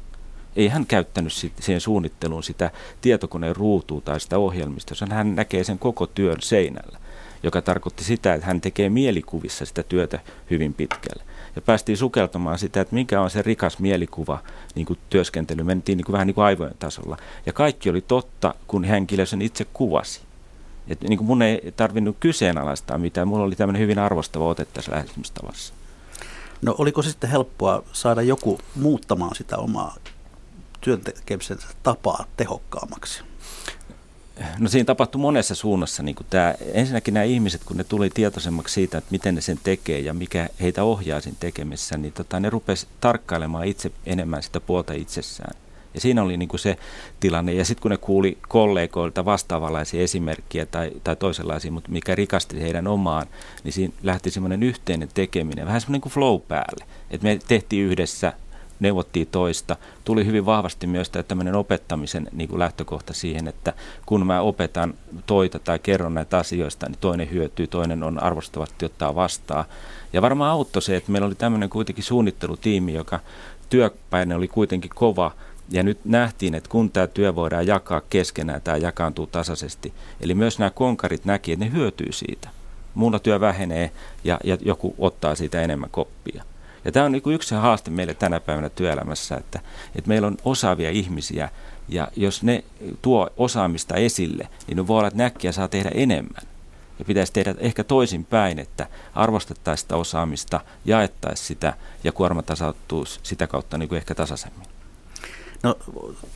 Ei hän käyttänyt sit, siihen suunnitteluun sitä tietokoneen ruutua tai sitä ohjelmista, jos hän näkee sen koko työn seinällä, joka tarkoitti sitä, että hän tekee mielikuvissa sitä työtä hyvin pitkälle. Ja päästiin sukeltamaan sitä, että mikä on se rikas mielikuva niin kuin työskentely. Mentiin niin kuin, vähän niin kuin aivojen tasolla. Ja kaikki oli totta, kun henkilö sen itse kuvasi. Et, niin kuin mun ei tarvinnut kyseenalaistaa mitään. Mulla oli tämmöinen hyvin arvostava ote tässä lähestymistavassa. No oliko sitten helppoa saada joku muuttamaan sitä omaa työntekemisensä tapaa tehokkaammaksi? No siinä tapahtui monessa suunnassa. Niin tämä, ensinnäkin nämä ihmiset, kun ne tuli tietoisemmaksi siitä, että miten ne sen tekee ja mikä heitä ohjaa siinä tekemisessä, niin tota, ne rupesi tarkkailemaan itse enemmän sitä puolta itsessään. Ja siinä oli niin kuin se tilanne. Ja sitten kun ne kuuli kollegoilta vastaavanlaisia esimerkkejä tai, tai toisenlaisia, mutta mikä rikasti heidän omaan, niin siinä lähti semmoinen yhteinen tekeminen, vähän semmoinen kuin flow päälle. Että me tehtiin yhdessä, neuvottiin toista. Tuli hyvin vahvasti myös tämmöinen opettamisen niin kuin lähtökohta siihen, että kun mä opetan toita tai kerron näitä asioista, niin toinen hyötyy, toinen on arvostavasti ottaa vastaan. Ja varmaan auttoi se, että meillä oli tämmöinen kuitenkin suunnittelutiimi, joka työpäinen oli kuitenkin kova. Ja nyt nähtiin, että kun tämä työ voidaan jakaa keskenään, tämä jakaantuu tasaisesti. Eli myös nämä konkarit näki, että ne hyötyy siitä. Mulla työ vähenee ja, ja joku ottaa siitä enemmän koppia. Ja tämä on niin kuin yksi haaste meille tänä päivänä työelämässä, että, että meillä on osaavia ihmisiä ja jos ne tuo osaamista esille, niin ne voi olla, että näkkiä saa tehdä enemmän. Ja pitäisi tehdä ehkä toisinpäin, että arvostettaisiin sitä osaamista, jaettaisiin sitä ja kuorma tasautuisi sitä kautta niin kuin ehkä tasaisemmin. No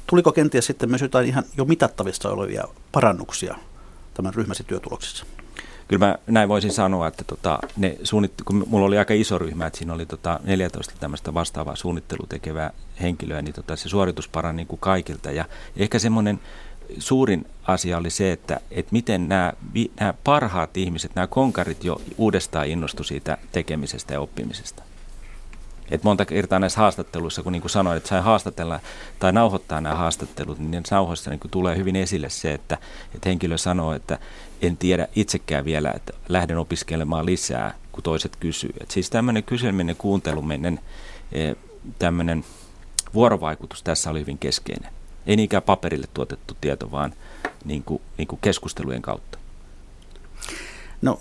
tuliko kenties sitten myös jotain ihan jo mitattavissa olevia parannuksia tämän ryhmäsi työtuloksissa? kyllä mä näin voisin sanoa, että tota, ne suunnitt- kun mulla oli aika iso ryhmä, että siinä oli tota neljätoista tämmöistä vastaavaa suunnittelu tekevää henkilöä, niin tota se suoritus parani niin kuin kaikilta. Ja ehkä semmoinen suurin asia oli se, että, että miten nämä, nämä parhaat ihmiset, nämä konkarit jo uudestaan innostu siitä tekemisestä ja oppimisesta. Et monta kertaa näissä haastatteluissa, kun niin kuin sanoin, että sai haastatella tai nauhoittaa nämä haastattelut, niin nauhoissa niin kuin tulee hyvin esille se, että, että henkilö sanoo, että en tiedä itsekään vielä, että lähden opiskelemaan lisää, kun toiset kysyy. Et siis tämmöinen kyselminen, kuunteluminen, tämmöinen vuorovaikutus tässä oli hyvin keskeinen. Ei niinkään paperille tuotettu tieto, vaan niin kuin, niin kuin keskustelujen kautta. No,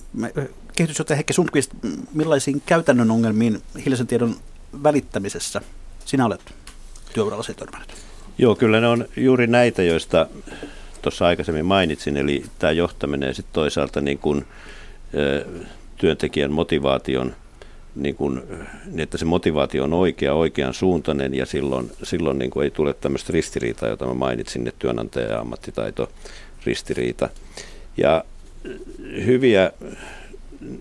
kehitysjohtaja Heikki Sundqvist, millaisiin käytännön ongelmiin hiljaisen tiedon välittämisessä sinä olet työurallasi törmännyt? Joo, kyllä ne on juuri näitä, joista tuossa aikaisemmin mainitsin, eli tämä johtaminen ja sitten toisaalta niin kuin, työntekijän motivaation, niin kuin, niin että se motivaatio on oikea, oikean suuntainen ja silloin, silloin niin kuin ei tule tämmöistä ristiriitaa, jota mä mainitsin, että työnantaja- ja ammattitaitoristiriita. Ja hyviä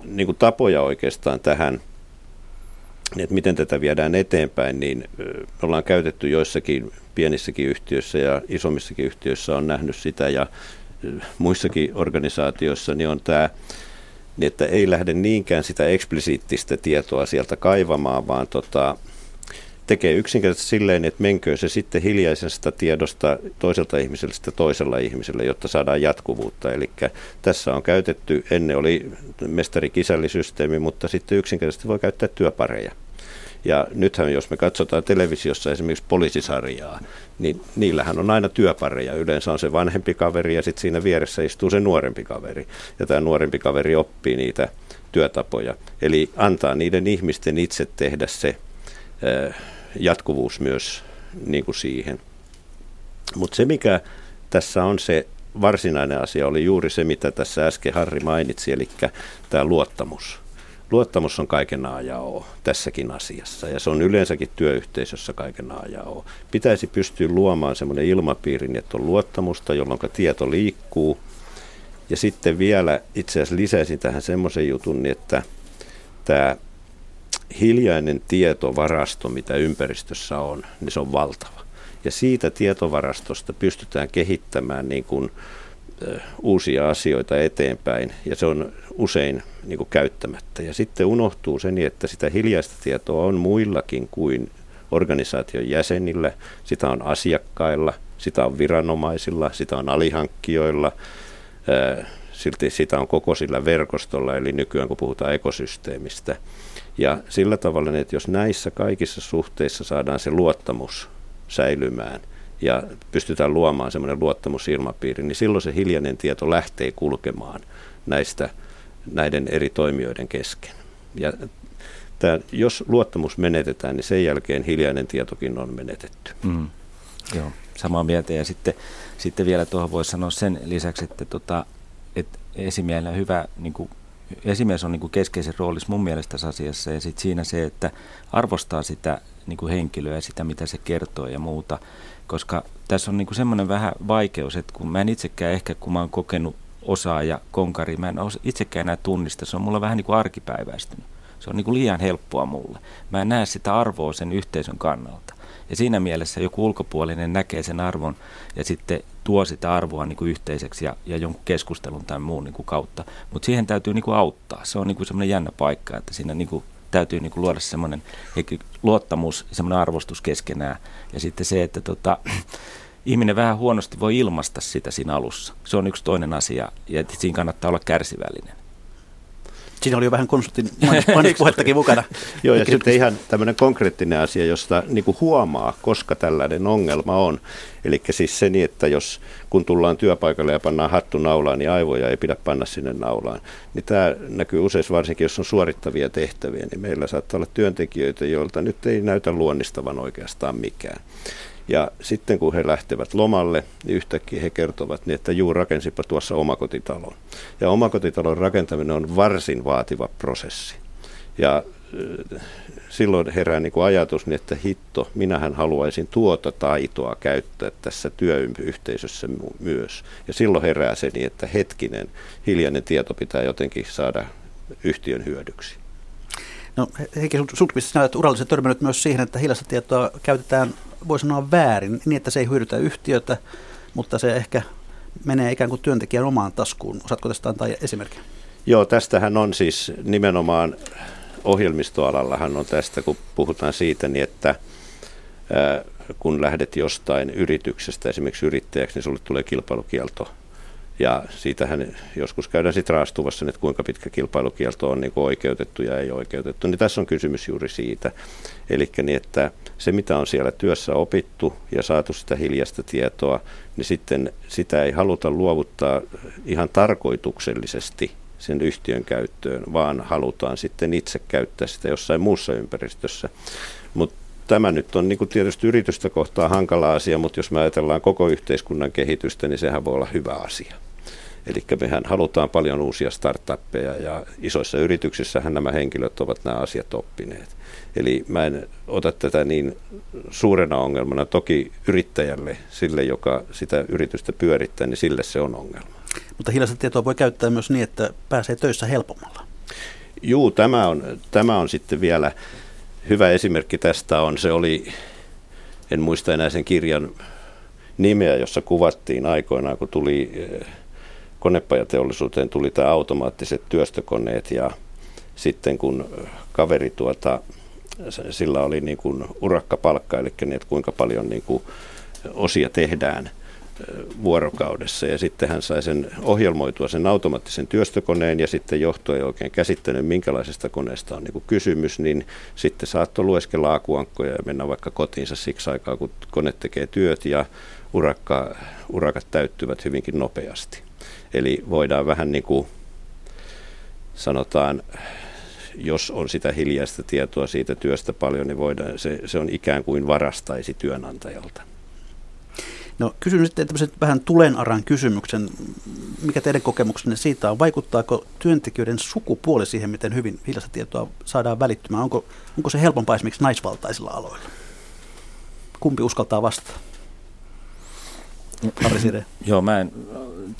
niin kuin tapoja oikeastaan tähän, että miten tätä viedään eteenpäin, niin ollaan käytetty joissakin pienissäkin yhtiöissä ja isommissakin yhtiöissä on nähnyt sitä ja muissakin organisaatioissa, niin on tämä, että ei lähde niinkään sitä eksplisiittistä tietoa sieltä kaivamaan, vaan tota, tekee yksinkertaisesti silleen, että menköön se sitten hiljaisesta tiedosta toiselta ihmiseltä toisella ihmisellä, jotta saadaan jatkuvuutta. Eli tässä on käytetty, ennen oli mestarikisällisysteemi, mutta sitten yksinkertaisesti voi käyttää työpareja. Ja nythän jos me katsotaan televisiossa esimerkiksi poliisisarjaa, niin niillähän on aina työpareja. Yleensä on se vanhempi kaveri ja sitten siinä vieressä istuu se nuorempi kaveri. Ja tämä nuorempi kaveri oppii niitä työtapoja. Eli antaa niiden ihmisten itse tehdä se jatkuvuus myös niin kuin siihen. Mutta se mikä tässä on se varsinainen asia oli juuri se, mitä tässä äsken Harri mainitsi, eli tämä luottamus. Luottamus on kaiken A ja O tässäkin asiassa, ja se on yleensäkin työyhteisössä kaiken A ja O. Pitäisi pystyä luomaan semmoinen ilmapiiri, että on luottamusta, jolloin tieto liikkuu. Ja sitten vielä itse asiassa lisäisin tähän semmoisen jutun, että tämä hiljainen tietovarasto, mitä ympäristössä on, niin se on valtava. Ja siitä tietovarastosta pystytään kehittämään niin kuin uusia asioita eteenpäin, ja se on usein niin kuin käyttämättä. Ja sitten unohtuu se niin, että sitä hiljaista tietoa on muillakin kuin organisaation jäsenillä, sitä on asiakkailla, sitä on viranomaisilla, sitä on alihankkijoilla, silti sitä on koko sillä verkostolla, eli nykyään kun puhutaan ekosysteemistä. Ja sillä tavalla, että jos näissä kaikissa suhteissa saadaan se luottamus säilymään ja pystytään luomaan semmoinen luottamusilmapiiri, niin silloin se hiljainen tieto lähtee kulkemaan näistä, näiden eri toimijoiden kesken. Ja tämä, jos luottamus menetetään, niin sen jälkeen hiljainen tietokin on menetetty. Mm. Joo, samaa mieltä. Ja sitten, sitten vielä tuohon voisi sanoa sen lisäksi, että, tota, että esimiehellä hyvä niin kuin esimies on niin kuin keskeisen roolissa mun mielestä tässä asiassa, ja sitten siinä se, että arvostaa sitä niin kuin henkilöä ja sitä, mitä se kertoo ja muuta, koska tässä on niin kuin semmoinen vähän vaikeus, että kun mä en itsekään ehkä, kun mä oon kokenut osaaja, konkari, mä en itsekään enää tunnista, se on mulla vähän niin kuin arkipäiväistynyt, se on niin kuin liian helppoa mulle, mä en näe sitä arvoa sen yhteisön kannalta, ja siinä mielessä joku ulkopuolinen näkee sen arvon ja sitten tuo sitä arvoa niin kuin yhteiseksi ja, ja jonkun keskustelun tai muun niin kuin kautta. Mutta siihen täytyy niin kuin auttaa. Se on niin kuin semmoinen jännä paikka, että siinä niin kuin täytyy niin kuin luoda semmoinen luottamus, semmoinen arvostus keskenään. Ja sitten se, että tota, ihminen vähän huonosti voi ilmaista sitä siinä alussa. Se on yksi toinen asia, ja siinä kannattaa olla kärsivällinen. Siinä oli jo vähän konsultin mainospuhettakin mukana. Joo, ja sitten ihan tämmöinen konkreettinen asia, josta niin kuin huomaa, koska tällainen ongelma on. Eli siis se niin, että jos kun tullaan työpaikalle ja pannaan hattu naulaan, niin aivoja ei pidä panna sinne naulaan. Niin tämä näkyy usein, varsinkin jos on suorittavia tehtäviä, niin meillä saattaa olla työntekijöitä, joilta nyt ei näytä luonnistavan oikeastaan mikään. Ja sitten kun he lähtevät lomalle, niin yhtäkkiä he kertovat, niin että juu, rakensipa tuossa omakotitalon. Ja omakotitalon rakentaminen on varsin vaativa prosessi. Ja silloin herää niin kuin ajatus, niin että hitto, minähän haluaisin tuota taitoa käyttää tässä työyhteisössä myös. Ja silloin herää se niin, että hetkinen, hiljainen tieto pitää jotenkin saada yhtiön hyödyksi. No Heikki Sundqvist, sinä olet urallisesti törmännyt myös siihen, että hiljaista tietoa käytetään, voi sanoa väärin, niin että se ei hyödytä yhtiötä, mutta se ehkä menee ikään kuin työntekijän omaan taskuun. Osaatko tästä antaa esimerkkiä? Joo, tästähän on siis nimenomaan ohjelmistoalallahan on tästä, kun puhutaan siitä, niin että ää, kun lähdet jostain yrityksestä, esimerkiksi yrittäjäksi, niin sulle tulee kilpailukielto. Ja siitähän joskus käydään sitten raastuvassa, että kuinka pitkä kilpailukielto on niin kuin oikeutettu ja ei oikeutettu. Niin tässä on kysymys juuri siitä. Eli niin, että se, mitä on siellä työssä opittu ja saatu sitä hiljaista tietoa, niin sitten sitä ei haluta luovuttaa ihan tarkoituksellisesti sen yhtiön käyttöön, vaan halutaan sitten itse käyttää sitä jossain muussa ympäristössä. Mutta tämä nyt on niin kuin tietysti yritystä kohtaan hankala asia, mutta jos me ajatellaan koko yhteiskunnan kehitystä, niin sehän voi olla hyvä asia. Eli mehän halutaan paljon uusia startuppeja ja isoissa yrityksissähän nämä henkilöt ovat nämä asiat oppineet. Eli mä en ota tätä niin suurena ongelmana. Toki yrittäjälle, sille joka sitä yritystä pyörittää, niin sille se on ongelma. Mutta hiljaista tietoa voi käyttää myös niin, että pääsee töissä helpommalla. Juu, tämä on, tämä on sitten vielä hyvä esimerkki tästä on. Se oli, en muista enää sen kirjan nimeä, jossa kuvattiin aikoinaan, kun tuli konepajateollisuuteen, tuli tämä automaattiset työstökoneet ja sitten kun kaveri tuota, sillä oli niin kuin urakkapalkka, eli niin, että kuinka paljon niin kuin osia tehdään vuorokaudessa, ja sitten hän sai sen ohjelmoitua sen automaattisen työstökoneen, ja sitten johto ei oikein käsittänyt, minkälaisesta koneesta on niin kuin kysymys, niin sitten saattoi lueskella akuankkoja ja mennä vaikka kotiinsa siksi aikaa, kun kone tekee työt, ja urakka, urakat täyttyvät hyvinkin nopeasti. Eli voidaan vähän niin kuin sanotaan, jos on sitä hiljaista tietoa siitä työstä paljon, niin voidaan, se, se on ikään kuin varastaisi työnantajalta. No, kysyn sitten tämmöisen vähän tulenaran kysymyksen. Mikä teidän kokemuksenne siitä on? Vaikuttaako työntekijöiden sukupuoli siihen, miten hyvin hiljaista tietoa saadaan välittymään? Onko, onko se helpompaa esimerkiksi naisvaltaisilla aloilla? Kumpi uskaltaa vastata? Harri Sirén. Joo, mä en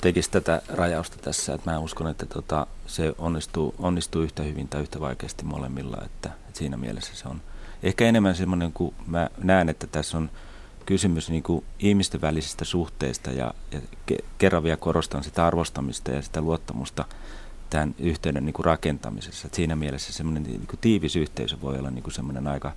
tekisi tätä rajausta tässä. Että mä uskon, että tota, se onnistuu, onnistuu yhtä hyvin tai yhtä vaikeasti molemmilla. Että, että siinä mielessä se on ehkä enemmän semmoinen, kun mä näen, että tässä on kysymys niin kuin ihmisten välisistä suhteista ja, ja ke- kerran vielä korostan sitä arvostamista ja sitä luottamusta tämän yhteyden niin kuin rakentamisessa. Et siinä mielessä semmoinen niin kuin tiivis yhteisö voi olla niin kuin semmoinen aika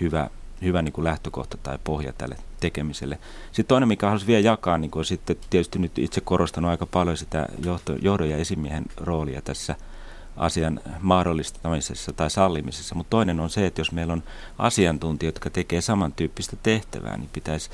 hyvä, hyvä niin kuin lähtökohta tai pohja tälle tekemiselle. Sitten toinen, mikä haluaisin vielä jakaa, niin kuin sitten tietysti nyt itse korostanut aika paljon sitä johto, johdon ja esimiehen roolia tässä asian mahdollistamisessa tai sallimisessa, mutta toinen on se, että jos meillä on asiantuntijoita, jotka tekee samantyyppistä tehtävää, niin pitäisi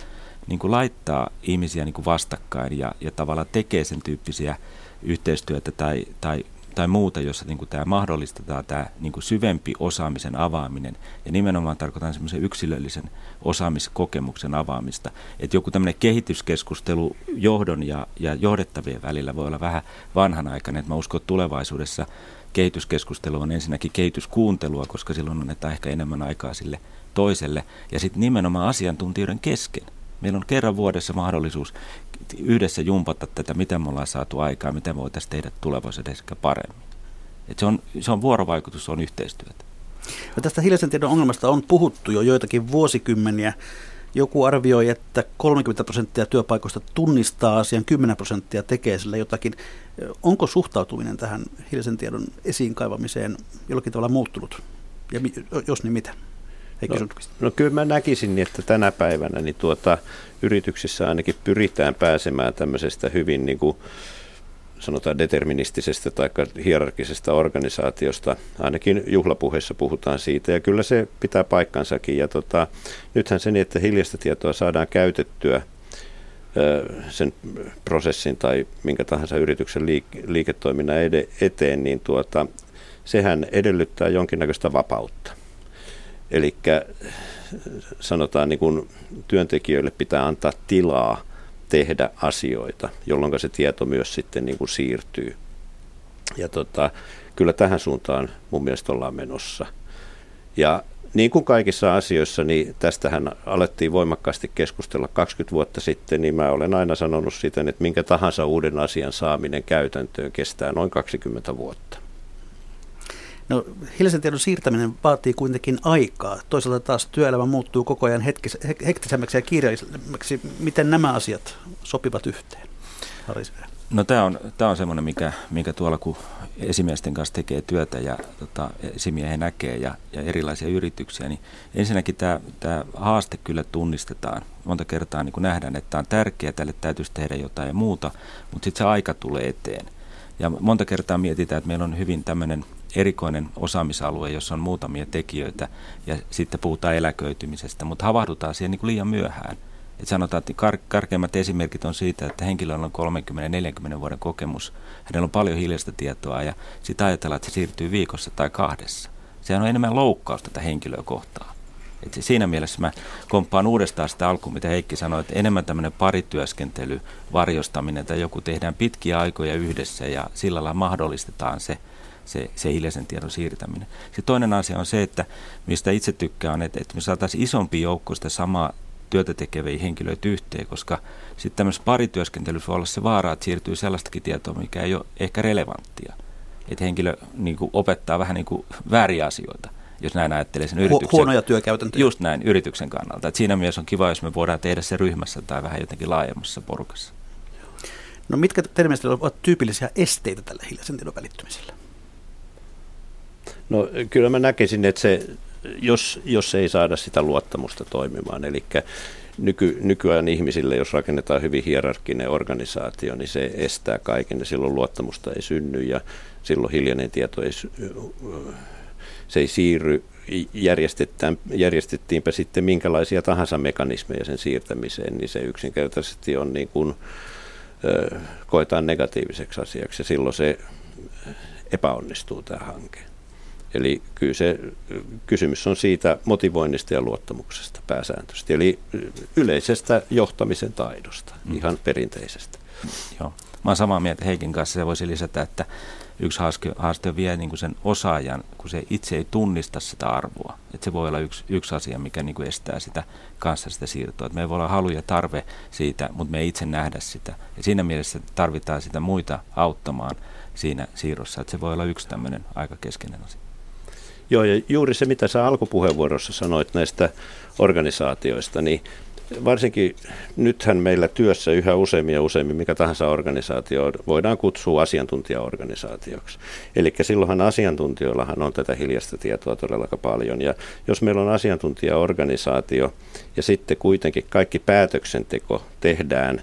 niin kuin laittaa ihmisiä niin kuin vastakkain ja, ja tavallaan tekee sen tyyppisiä yhteistyötä tai, tai, tai muuta, jossa niin kuin tämä mahdollistetaan tämä niin kuin syvempi osaamisen avaaminen ja nimenomaan tarkoitan semmoisen yksilöllisen osaamiskokemuksen avaamista. Että joku tämmöinen kehityskeskustelu johdon ja, ja johdettavien välillä voi olla vähän vanhanaikainen, että mä uskon, että tulevaisuudessa kehityskeskustelu on ensinnäkin kehityskuuntelua, koska silloin annetaan ehkä enemmän aikaa sille toiselle. Ja sitten nimenomaan asiantuntijoiden kesken. Meillä on kerran vuodessa mahdollisuus yhdessä jumpata tätä, mitä me ollaan saatu aikaa, mitä me voitaisiin tehdä tulevaisuudessa paremmin. Et se on, se on vuorovaikutus, se on yhteistyötä. Ja tästä hiljaisen tiedon ongelmasta on puhuttu jo joitakin vuosikymmeniä. Joku arvioi, että kolmekymmentä prosenttia työpaikoista tunnistaa asian, kymmenen prosenttia tekee sille jotakin. Onko suhtautuminen tähän hiljaisen tiedon esiin kaivamiseen jollakin tavalla muuttunut? Ja jos niin, mitä? Heikki Sundqvist. No, no kyllä mä näkisin, että tänä päivänä niin tuota, yrityksissä ainakin pyritään pääsemään tämmöisestä hyvin niin kuin sanotaan deterministisesta tai hierarkisesta organisaatiosta. Ainakin juhlapuheissa puhutaan siitä, ja kyllä se pitää paikkansakin. Ja tota, nythän se niin, että hiljaista tietoa saadaan käytettyä sen prosessin tai minkä tahansa yrityksen liiketoiminnan eteen, niin tuota, sehän edellyttää jonkinnäköistä vapautta. Eli sanotaan, niin kun työntekijöille pitää antaa tilaa tehdä asioita, jolloin se tieto myös sitten niin kuin siirtyy. Ja tota, kyllä tähän suuntaan mun mielestä ollaan menossa. Ja niin kuin kaikissa asioissa, niin tästähän alettiin voimakkaasti keskustella kaksikymmentä vuotta sitten, niin mä olen aina sanonut sitä, että minkä tahansa uuden asian saaminen käytäntöön kestää noin kaksikymmentä vuotta. No, hiljaisen tiedon siirtäminen vaatii kuitenkin aikaa. Toisaalta taas työelämä muuttuu koko ajan hetkis, hektisemmäksi ja kiireellisemmäksi. Miten nämä asiat sopivat yhteen? Harri Sirén. No, tämä on, tämä on semmoinen, mikä, mikä tuolla kun esimiesten kanssa tekee työtä ja tota, esimiehen näkee ja, ja erilaisia yrityksiä, niin ensinnäkin tämä, tämä haaste kyllä tunnistetaan. Monta kertaa niin kun nähdään, että tämä on tärkeää, tälle täytyisi tehdä jotain muuta, mutta sitten se aika tulee eteen. Ja monta kertaa mietitään, että meillä on hyvin tämmöinen erikoinen osaamisalue, jossa on muutamia tekijöitä ja sitten puhutaan eläköitymisestä, mutta havahdutaan siihen niin kuin liian myöhään. Et sanotaan, että kar- karkeimmat esimerkit on siitä, että henkilöllä on kolmekymmentä neljäkymmentä vuoden kokemus, hänellä on paljon hiljaista tietoa ja sitten ajatellaan, että se siirtyy viikossa tai kahdessa. Sehän on enemmän loukkaus tätä henkilöä kohtaan. Et siinä mielessä mä komppaan uudestaan sitä alkuun, mitä Heikki sanoi, että enemmän tämmöinen parityöskentely, varjostaminen tai joku tehdään pitkiä aikoja yhdessä ja sillä lailla mahdollistetaan se, se, se hiljaisen tiedon siirtäminen. Se toinen asia on se, että mistä itse tykkään, että, että me saataisiin isompi joukko sitä samaa työtä tekeviä henkilöitä yhteen, koska sitten tämmöisessä parityöskentelyssä voi olla se vaara, että siirtyy sellaistakin tietoa, mikä ei ole ehkä relevanttia. Että henkilö niin kuin opettaa vähän niin kuin vääriä asioita, jos näin ajattelee sen yrityksen. Huonoja työkäytäntöjä. Just näin, yrityksen kannalta. Et siinä mielessä on kiva, jos me voidaan tehdä se ryhmässä tai vähän jotenkin laajemmassa porukassa. No, mitkä teidän mielestä ovat tyypillisiä esteitä tällä hiljaisen tiedon välittymisellä? No, kyllä mä näkisin, että se, jos, jos ei saada sitä luottamusta toimimaan, eli nyky, nykyään ihmisille, jos rakennetaan hyvin hierarkkinen organisaatio, niin se estää kaiken ja silloin luottamusta ei synny ja silloin hiljainen tieto ei, se ei siirry. Järjestettiinpä sitten minkälaisia tahansa mekanismeja sen siirtämiseen, niin se yksinkertaisesti on niin kuin, koetaan negatiiviseksi asiaksi ja silloin se epäonnistuu tämä hanke. Eli kyllä se kysymys on siitä motivoinnista ja luottamuksesta pääsääntöisesti, eli yleisestä johtamisen taidosta, mm. ihan perinteisestä. Joo. Mä oon samaa mieltä Heikin kanssa, se voisi lisätä, että yksi haaste on vielä niin kuin sen osaajan, kun se itse ei tunnista sitä arvoa. Että se voi olla yksi, yksi asia, mikä niin kuin estää sitä kanssa sitä siirtoa. Että me ei voi olla halu ja tarve siitä, mutta me ei itse nähdä sitä. Ja siinä mielessä tarvitaan sitä muita auttamaan siinä siirrossa. Että se voi olla yksi tämmöinen aika keskeinen asia. Joo, ja juuri se, mitä sä alkupuheenvuorossa sanoit näistä organisaatioista, niin varsinkin nythän meillä työssä yhä useammin ja useammin mikä tahansa organisaatio voidaan kutsua asiantuntijaorganisaatioksi. Eli silloinhan asiantuntijoillahan on tätä hiljaista tietoa todella paljon. Ja jos meillä on asiantuntijaorganisaatio ja sitten kuitenkin kaikki päätöksenteko tehdään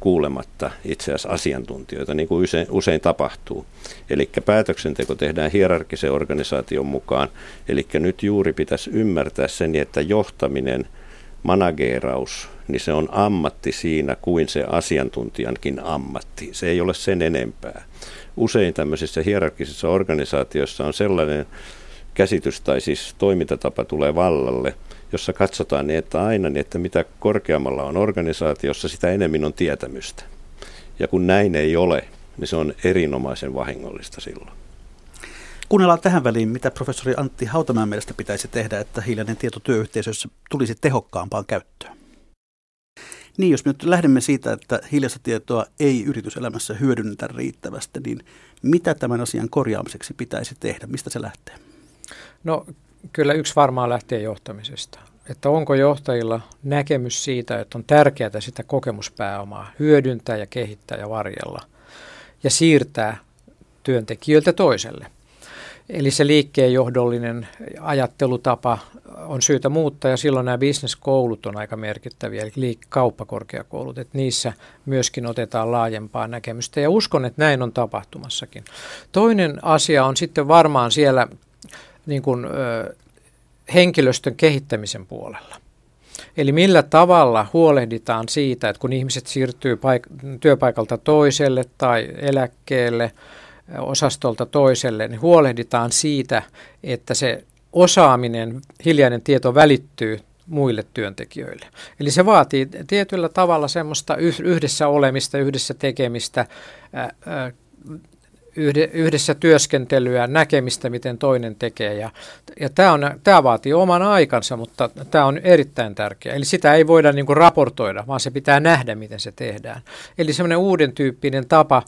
kuulematta itse asiassa asiantuntijoita, niin kuin usein, usein tapahtuu. Eli päätöksenteko tehdään hierarkkisen organisaation mukaan. Eli nyt juuri pitäisi ymmärtää sen, että johtaminen, manageeraus, niin se on ammatti siinä kuin se asiantuntijankin ammatti. Se ei ole sen enempää. Usein tämmöisissä hierarkkisissa organisaatioissa on sellainen käsitys tai siis toimintatapa tulee vallalle, jossa katsotaan niin, että aina, niin että mitä korkeammalla on organisaatiossa, sitä enemmän on tietämystä. Ja kun näin ei ole, niin se on erinomaisen vahingollista silloin. Kuunnellaan tähän väliin, mitä professori Antti Hautamäen mielestä pitäisi tehdä, että hiljainen tieto työyhteisössä tulisi tehokkaampaan käyttöön. Niin, jos me nyt lähdemme siitä, että hiljaista tietoa ei yrityselämässä hyödynnetä riittävästi, niin mitä tämän asian korjaamiseksi pitäisi tehdä? Mistä se lähtee? No, kyllä yksi varmaan lähtee johtamisesta. Että onko johtajilla näkemys siitä, että on tärkeää sitä kokemuspääomaa hyödyntää ja kehittää ja varjella ja siirtää työntekijöiltä toiselle. Eli se liikkeenjohdollinen ajattelutapa on syytä muuttaa ja silloin nämä businesskoulut on aika merkittäviä, eli kauppakorkeakoulut, että niissä myöskin otetaan laajempaa näkemystä ja uskon, että näin on tapahtumassakin. Toinen asia on sitten varmaan siellä niin kuin, ö, henkilöstön kehittämisen puolella. Eli millä tavalla huolehditaan siitä, että kun ihmiset siirtyy paik- työpaikalta toiselle tai eläkkeelle, osastolta toiselle, niin huolehditaan siitä, että se osaaminen, hiljainen tieto välittyy muille työntekijöille. Eli se vaatii tietyllä tavalla semmoista yhdessä olemista, yhdessä tekemistä, ää, ää, yhdessä työskentelyä, näkemistä, miten toinen tekee. Ja, ja tämä, on, tämä vaatii oman aikansa, mutta tämä on erittäin tärkeää. Eli sitä ei voida niin kuin raportoida, vaan se pitää nähdä, miten se tehdään. Eli semmoinen uuden tyyppinen tapa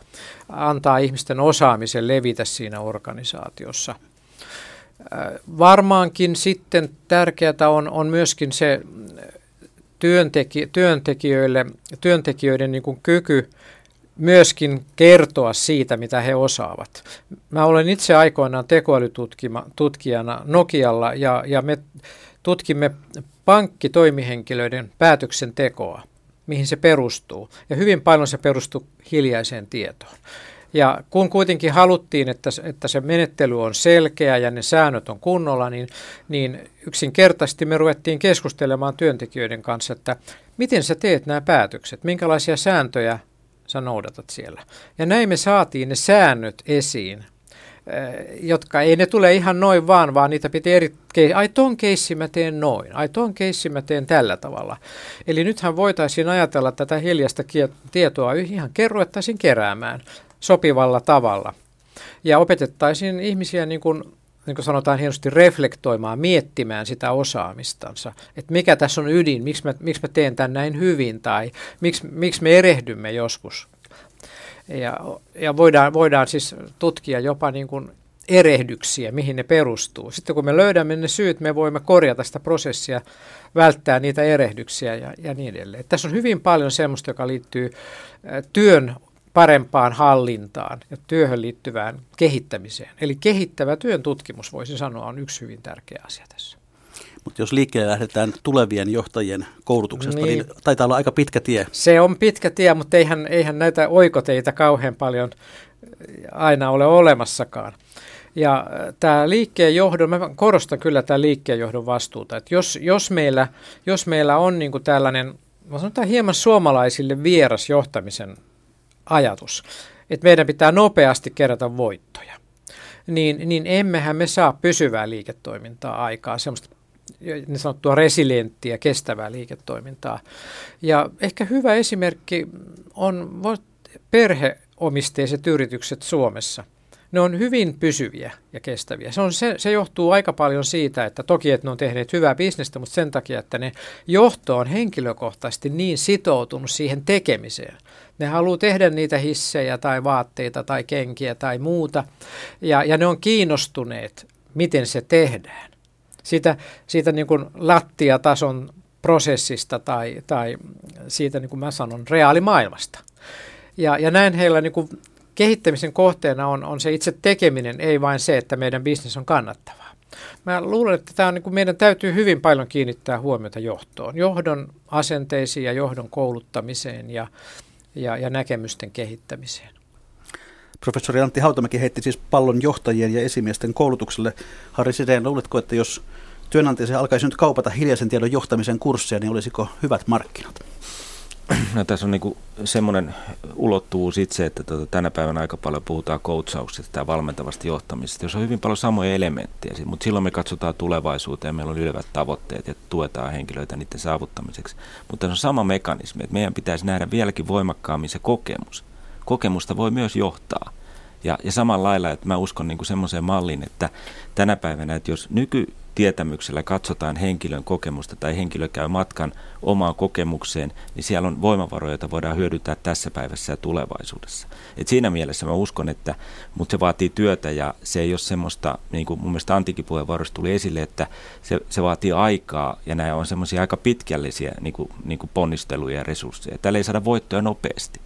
antaa ihmisten osaamisen levitä siinä organisaatiossa. Varmaankin sitten tärkeää on, on myöskin se työntekijö, työntekijöille, työntekijöiden niin kuin kyky myöskin kertoa siitä, mitä he osaavat. Mä olen itse aikoinaan tekoälytutkijana Nokialla ja, ja me tutkimme pankkitoimihenkilöiden päätöksentekoa, mihin se perustuu. Ja hyvin paljon se perustuu hiljaiseen tietoon. Ja kun kuitenkin haluttiin, että, että se menettely on selkeä ja ne säännöt on kunnolla, niin, niin yksinkertaisesti me ruvettiin keskustelemaan työntekijöiden kanssa, että miten sä teet nämä päätökset, minkälaisia sääntöjä sä noudatat siellä. Ja näin me saatiin ne säännöt esiin, jotka ei ne tule ihan noin vaan, vaan niitä piti eri... Ai ton keissi mä teen noin, ai ton keissi mä teen tällä tavalla. Eli nythän voitaisiin ajatella tätä hiljaista tietoa ihan kerroettaisiin keräämään sopivalla tavalla. Ja opetettaisiin ihmisiä niin kuin, niin kuin sanotaan hienosti reflektoimaan, miettimään sitä osaamistansa. Että mikä tässä on ydin, miksi mä, miksi mä teen tämän näin hyvin tai miksi, miksi me erehdymme joskus. Ja, ja voidaan, voidaan siis tutkia jopa niin kuin erehdyksiä, mihin ne perustuu. Sitten kun me löydämme ne syyt, me voimme korjata sitä prosessia, välttää niitä erehdyksiä ja, ja niin edelleen. Et tässä on hyvin paljon semmoista, joka liittyy työn parempaan hallintaan ja työhön liittyvään kehittämiseen. Eli kehittävä työn tutkimus, voisi sanoa, on yksi hyvin tärkeä asia tässä. Mutta jos liikkeelle lähdetään tulevien johtajien koulutuksesta, niin, niin taitaa olla aika pitkä tie. Se on pitkä tie, mutta eihän, eihän näitä oikoteitä kauhean paljon aina ole olemassakaan. Ja tämä liikkeen johdon, mä korostan kyllä tämä liikkeen johdon vastuuta, että jos, jos, meillä, jos meillä on niinku tällainen, mä sanotaan hieman suomalaisille vieras johtamisen ajatus, että meidän pitää nopeasti kerätä voittoja, niin, niin emmehän me saa pysyvää liiketoimintaa aikaa, semmoista niin sanottua resilienttiä, kestävää liiketoimintaa. Ja ehkä hyvä esimerkki on perheomisteiset yritykset Suomessa. Ne on hyvin pysyviä ja kestäviä. Se, on, se, se johtuu aika paljon siitä, että toki että ne on tehneet hyvää bisnestä, mutta sen takia, että ne johto on henkilökohtaisesti niin sitoutunut siihen tekemiseen. Ne haluaa tehdä niitä hissejä tai vaatteita tai kenkiä tai muuta, ja, ja ne on kiinnostuneet, miten se tehdään. Siitä, siitä niin kuin lattiatason prosessista tai, tai siitä, niin kuin mä sanon, reaalimaailmasta. Ja, ja näin heillä niin kuin kehittämisen kohteena on, on se itse tekeminen, ei vain se, että meidän bisnes on kannattavaa. Mä luulen, että tämä on, niin kuin meidän täytyy hyvin paljon kiinnittää huomiota johtoon, johdon asenteisiin ja johdon kouluttamiseen ja, ja, ja näkemysten kehittämiseen. Professori Antti Hautamäki heitti siis pallon johtajien ja esimiesten koulutukselle. Harri Sirén, luuletko, että jos työnantaja alkaisi nyt kaupata hiljaisen tiedon johtamisen kursseja, niin olisiko hyvät markkinat? No, tässä on niinku semmoinen ulottuvuus itse, että tuota, tänä päivänä aika paljon puhutaan coachauksesta ja valmentavasta johtamisesta, jossa on hyvin paljon samoja elementtejä, mutta silloin me katsotaan tulevaisuuteen ja meillä on ylevät tavoitteet ja tuetaan henkilöitä niiden saavuttamiseksi. Mutta se on sama mekanismi, että meidän pitäisi nähdä vieläkin voimakkaammin se kokemus. Kokemusta voi myös johtaa. Ja, ja samalla lailla, että mä uskon niin kuin semmoiseen malliin, että tänä päivänä, että jos nykytietämyksellä katsotaan henkilön kokemusta tai henkilö käy matkan omaan kokemukseen, niin siellä on voimavaroja, joita voidaan hyödyntää tässä päivässä ja tulevaisuudessa. Et siinä mielessä mä uskon, että mut se vaatii työtä ja se ei ole semmoista, niin kuin mun mielestä Antikin puheenvuorossa tuli esille, että se, se vaatii aikaa ja nämä on semmoisia aika pitkällisiä niin kuin, niin kuin ponnisteluja ja resursseja. Täällä ei saada voittoja nopeasti.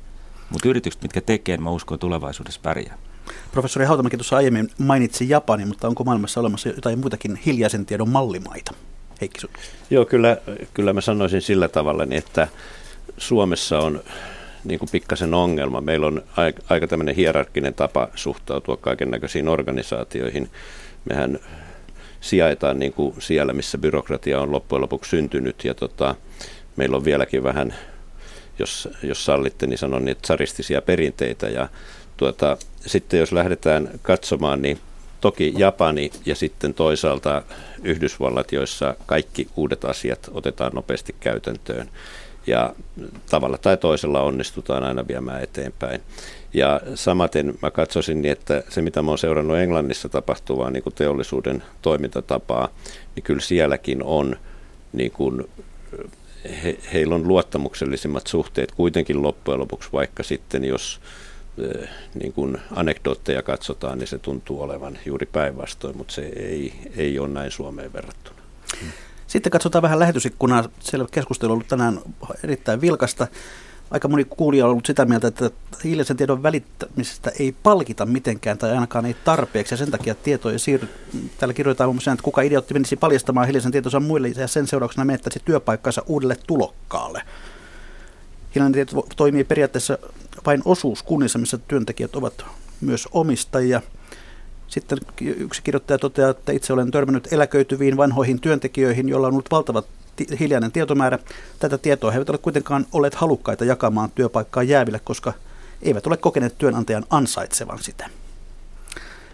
Mutta yritykset, mitkä tekee, mä uskon tulevaisuudessa pärjää. Professori Hautamäki tuossa aiemmin mainitsi Japanin, mutta onko maailmassa olemassa jotain muitakin hiljaisen tiedon mallimaita? Heikki Sundqvist. Joo, kyllä, kyllä mä sanoisin sillä tavalla, että Suomessa on niin kuin pikkasen ongelma. Meillä on aika tämmöinen hierarkkinen tapa suhtautua kaiken näköisiin organisaatioihin. Mehän sijaitaan niin kuin siellä, missä byrokratia on loppujen lopuksi syntynyt ja tota, meillä on vieläkin vähän... Jos, jos sallitte, niin sanon niitä tsaristisia perinteitä. Ja tuota, sitten jos lähdetään katsomaan, niin toki Japani ja sitten toisaalta Yhdysvallat, joissa kaikki uudet asiat otetaan nopeasti käytäntöön. ja tavalla tai toisella onnistutaan aina viemään eteenpäin. Ja samaten mä katsoisin, että se mitä mä oon seurannut Englannissa tapahtuvaa niin kuin teollisuuden toimintatapaa, niin kyllä sielläkin on, niin kuin, he, heillä on luottamuksellisimmat suhteet kuitenkin loppujen lopuksi, vaikka sitten jos niin kuin anekdootteja katsotaan, niin se tuntuu olevan juuri päinvastoin, mutta se ei, ei ole näin Suomeen verrattuna. Sitten katsotaan vähän lähetysikkunaa. Siellä keskustelu on ollut tänään erittäin vilkasta. Aika moni kuulija on ollut sitä mieltä, että hiilisen tiedon välittämisestä ei palkita mitenkään tai ainakaan ei tarpeeksi. Ja sen takia tietoja siirryt. Täällä kirjoitetaan muun muassa, että kuka idiootti menisi paljastamaan hiilisen tietonsa muille ja sen seurauksena menettäisi työpaikkansa uudelle tulokkaalle. Hiilinen tieto toimii periaatteessa vain osuuskunnissa, missä työntekijät ovat myös omistajia. Sitten yksi kirjoittaja toteaa, että itse olen törmännyt eläköityviin vanhoihin työntekijöihin, joilla on ollut valtava hiljainen tietomäärä. Tätä tietoa he eivät ole kuitenkaan olleet halukkaita jakamaan työpaikkaa jääville, koska eivät ole kokeneet työnantajan ansaitsevan sitä.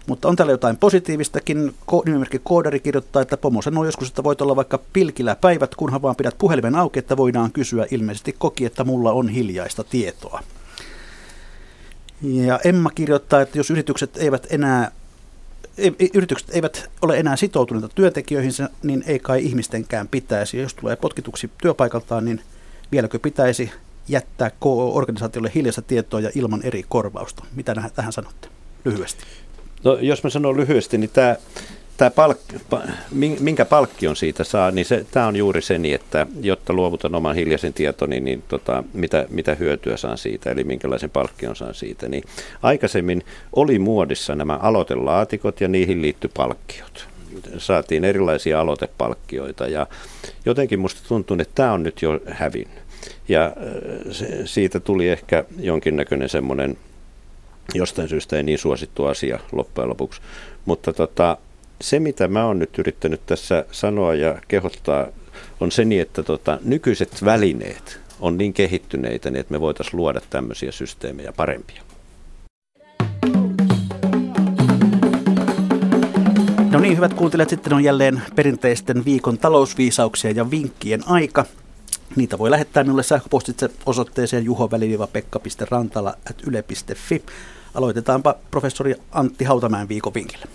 Mutta on täällä jotain positiivistakin. Nimimerkki Koodari kirjoittaa, että pomo sanoo joskus, että voit olla vaikka pilkillä päivät, kunhan vaan pidät puhelimen auki, että voidaan kysyä. Ilmeisesti koki, että mulla on hiljaista tietoa. Ja Emma kirjoittaa, että jos yritykset eivät enää Yritykset eivät ole enää sitoutuneita työntekijöihinsä, niin ei kai ihmistenkään pitäisi. Jos tulee potkituksi työpaikaltaan, niin vieläkö pitäisi jättää organisaatiolle hiljaista tietoa ja ilman eri korvausta? Mitä tähän sanotte lyhyesti? No, jos mä sanon lyhyesti, niin tämä, tämä palk, minkä palkkion siitä saa, niin se, tämä on juuri se, että jotta luovutan oman hiljaisen tietoni, niin tota, mitä, mitä hyötyä saan siitä, eli minkälaisen palkkion saan siitä. Niin aikaisemmin oli muodissa nämä aloitelaatikot ja niihin liittyi palkkiot. Saatiin erilaisia aloitepalkkioita ja jotenkin musta tuntuu, että tämä on nyt jo hävinnyt. Ja se, siitä tuli ehkä jonkinnäköinen semmoinen, jostain syystä ei niin suosittu asia loppujen lopuksi, mutta tota, se, mitä mä oon nyt yrittänyt tässä sanoa ja kehottaa, on se niin, että tota, nykyiset välineet on niin kehittyneitä, niin että me voitaisiin luoda tämmöisiä systeemejä parempia. No niin, hyvät kuuntelijat, sitten on jälleen perinteisten viikon talousviisauksia ja vinkkien aika. Niitä voi lähettää minulle sähköpostitse osoitteeseen juho pekka rantala ät yle piste fi. Aloitetaanpa professori Antti Hautamäen viikon vinkillä.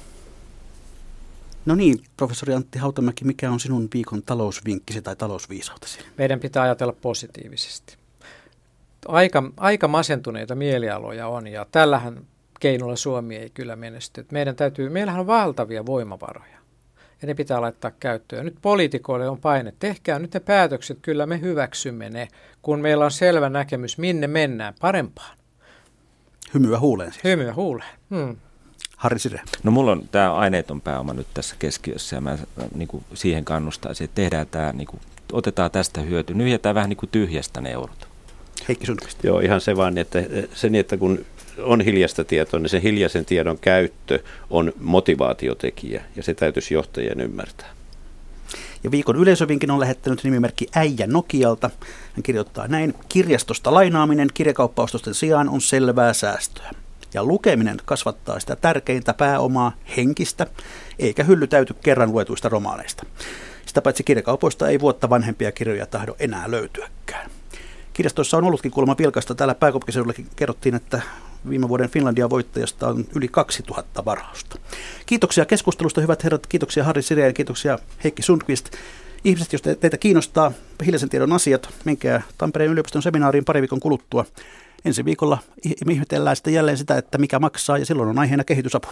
No niin, professori Antti Hautamäki, mikä on sinun viikon talousvinkkisi tai talousviisautesi? Meidän pitää ajatella positiivisesti. Aika, aika masentuneita mielialoja on ja tällähän keinolla Suomi ei kyllä menesty. Meidän täytyy, meillähän on valtavia voimavaroja ja ne pitää laittaa käyttöön. Nyt poliitikoille on paine, tehkää nyt ne päätökset, kyllä me hyväksymme ne, kun meillä on selvä näkemys, minne mennään parempaan. Hymyä huuleen siis. Hymyä huuleen, hmm. Harri Sirén. No mulla on tämä aineeton pääoma nyt tässä keskiössä ja mä niin kuin siihen kannustaisin, että tehdään tämä, niin kuin, otetaan tästä hyöty, nyhjätään vähän niin kuin tyhjästä ne eurot. Heikki Sundqvist. Joo, ihan se vaan, että sen, että kun on hiljaista tietoa, niin sen hiljaisen tiedon käyttö on motivaatiotekijä ja se täytyisi johtajien ymmärtää. Ja viikon yleisövinkin on lähettänyt nimimerkki Äijä Nokialta. Hän kirjoittaa näin, kirjastosta lainaaminen kirjakauppaostosten sijaan on selvää säästöä. Ja lukeminen kasvattaa sitä tärkeintä pääomaa, henkistä, eikä hylly täyty kerran luetuista romaaneista. Sitä paitsi kirjakaupoista ei vuotta vanhempia kirjoja tahdo enää löytyäkään. Kirjastoissa on ollutkin kuulemma vilkasta. Täällä pääkaupunkiseudullakin kerrottiin, että viime vuoden Finlandia voittajasta on yli kaksituhatta varausta. Kiitoksia keskustelusta, hyvät herrat. Kiitoksia Harri Sirén, kiitoksia Heikki Sundqvist. Ihmiset, jos teitä kiinnostaa hiljaisen tiedon asiat, menkää Tampereen yliopiston seminaariin pari viikon kuluttua. Ensi viikolla me ihmetellään sitten jälleen sitä, että mikä maksaa, ja silloin on aiheena kehitysapu.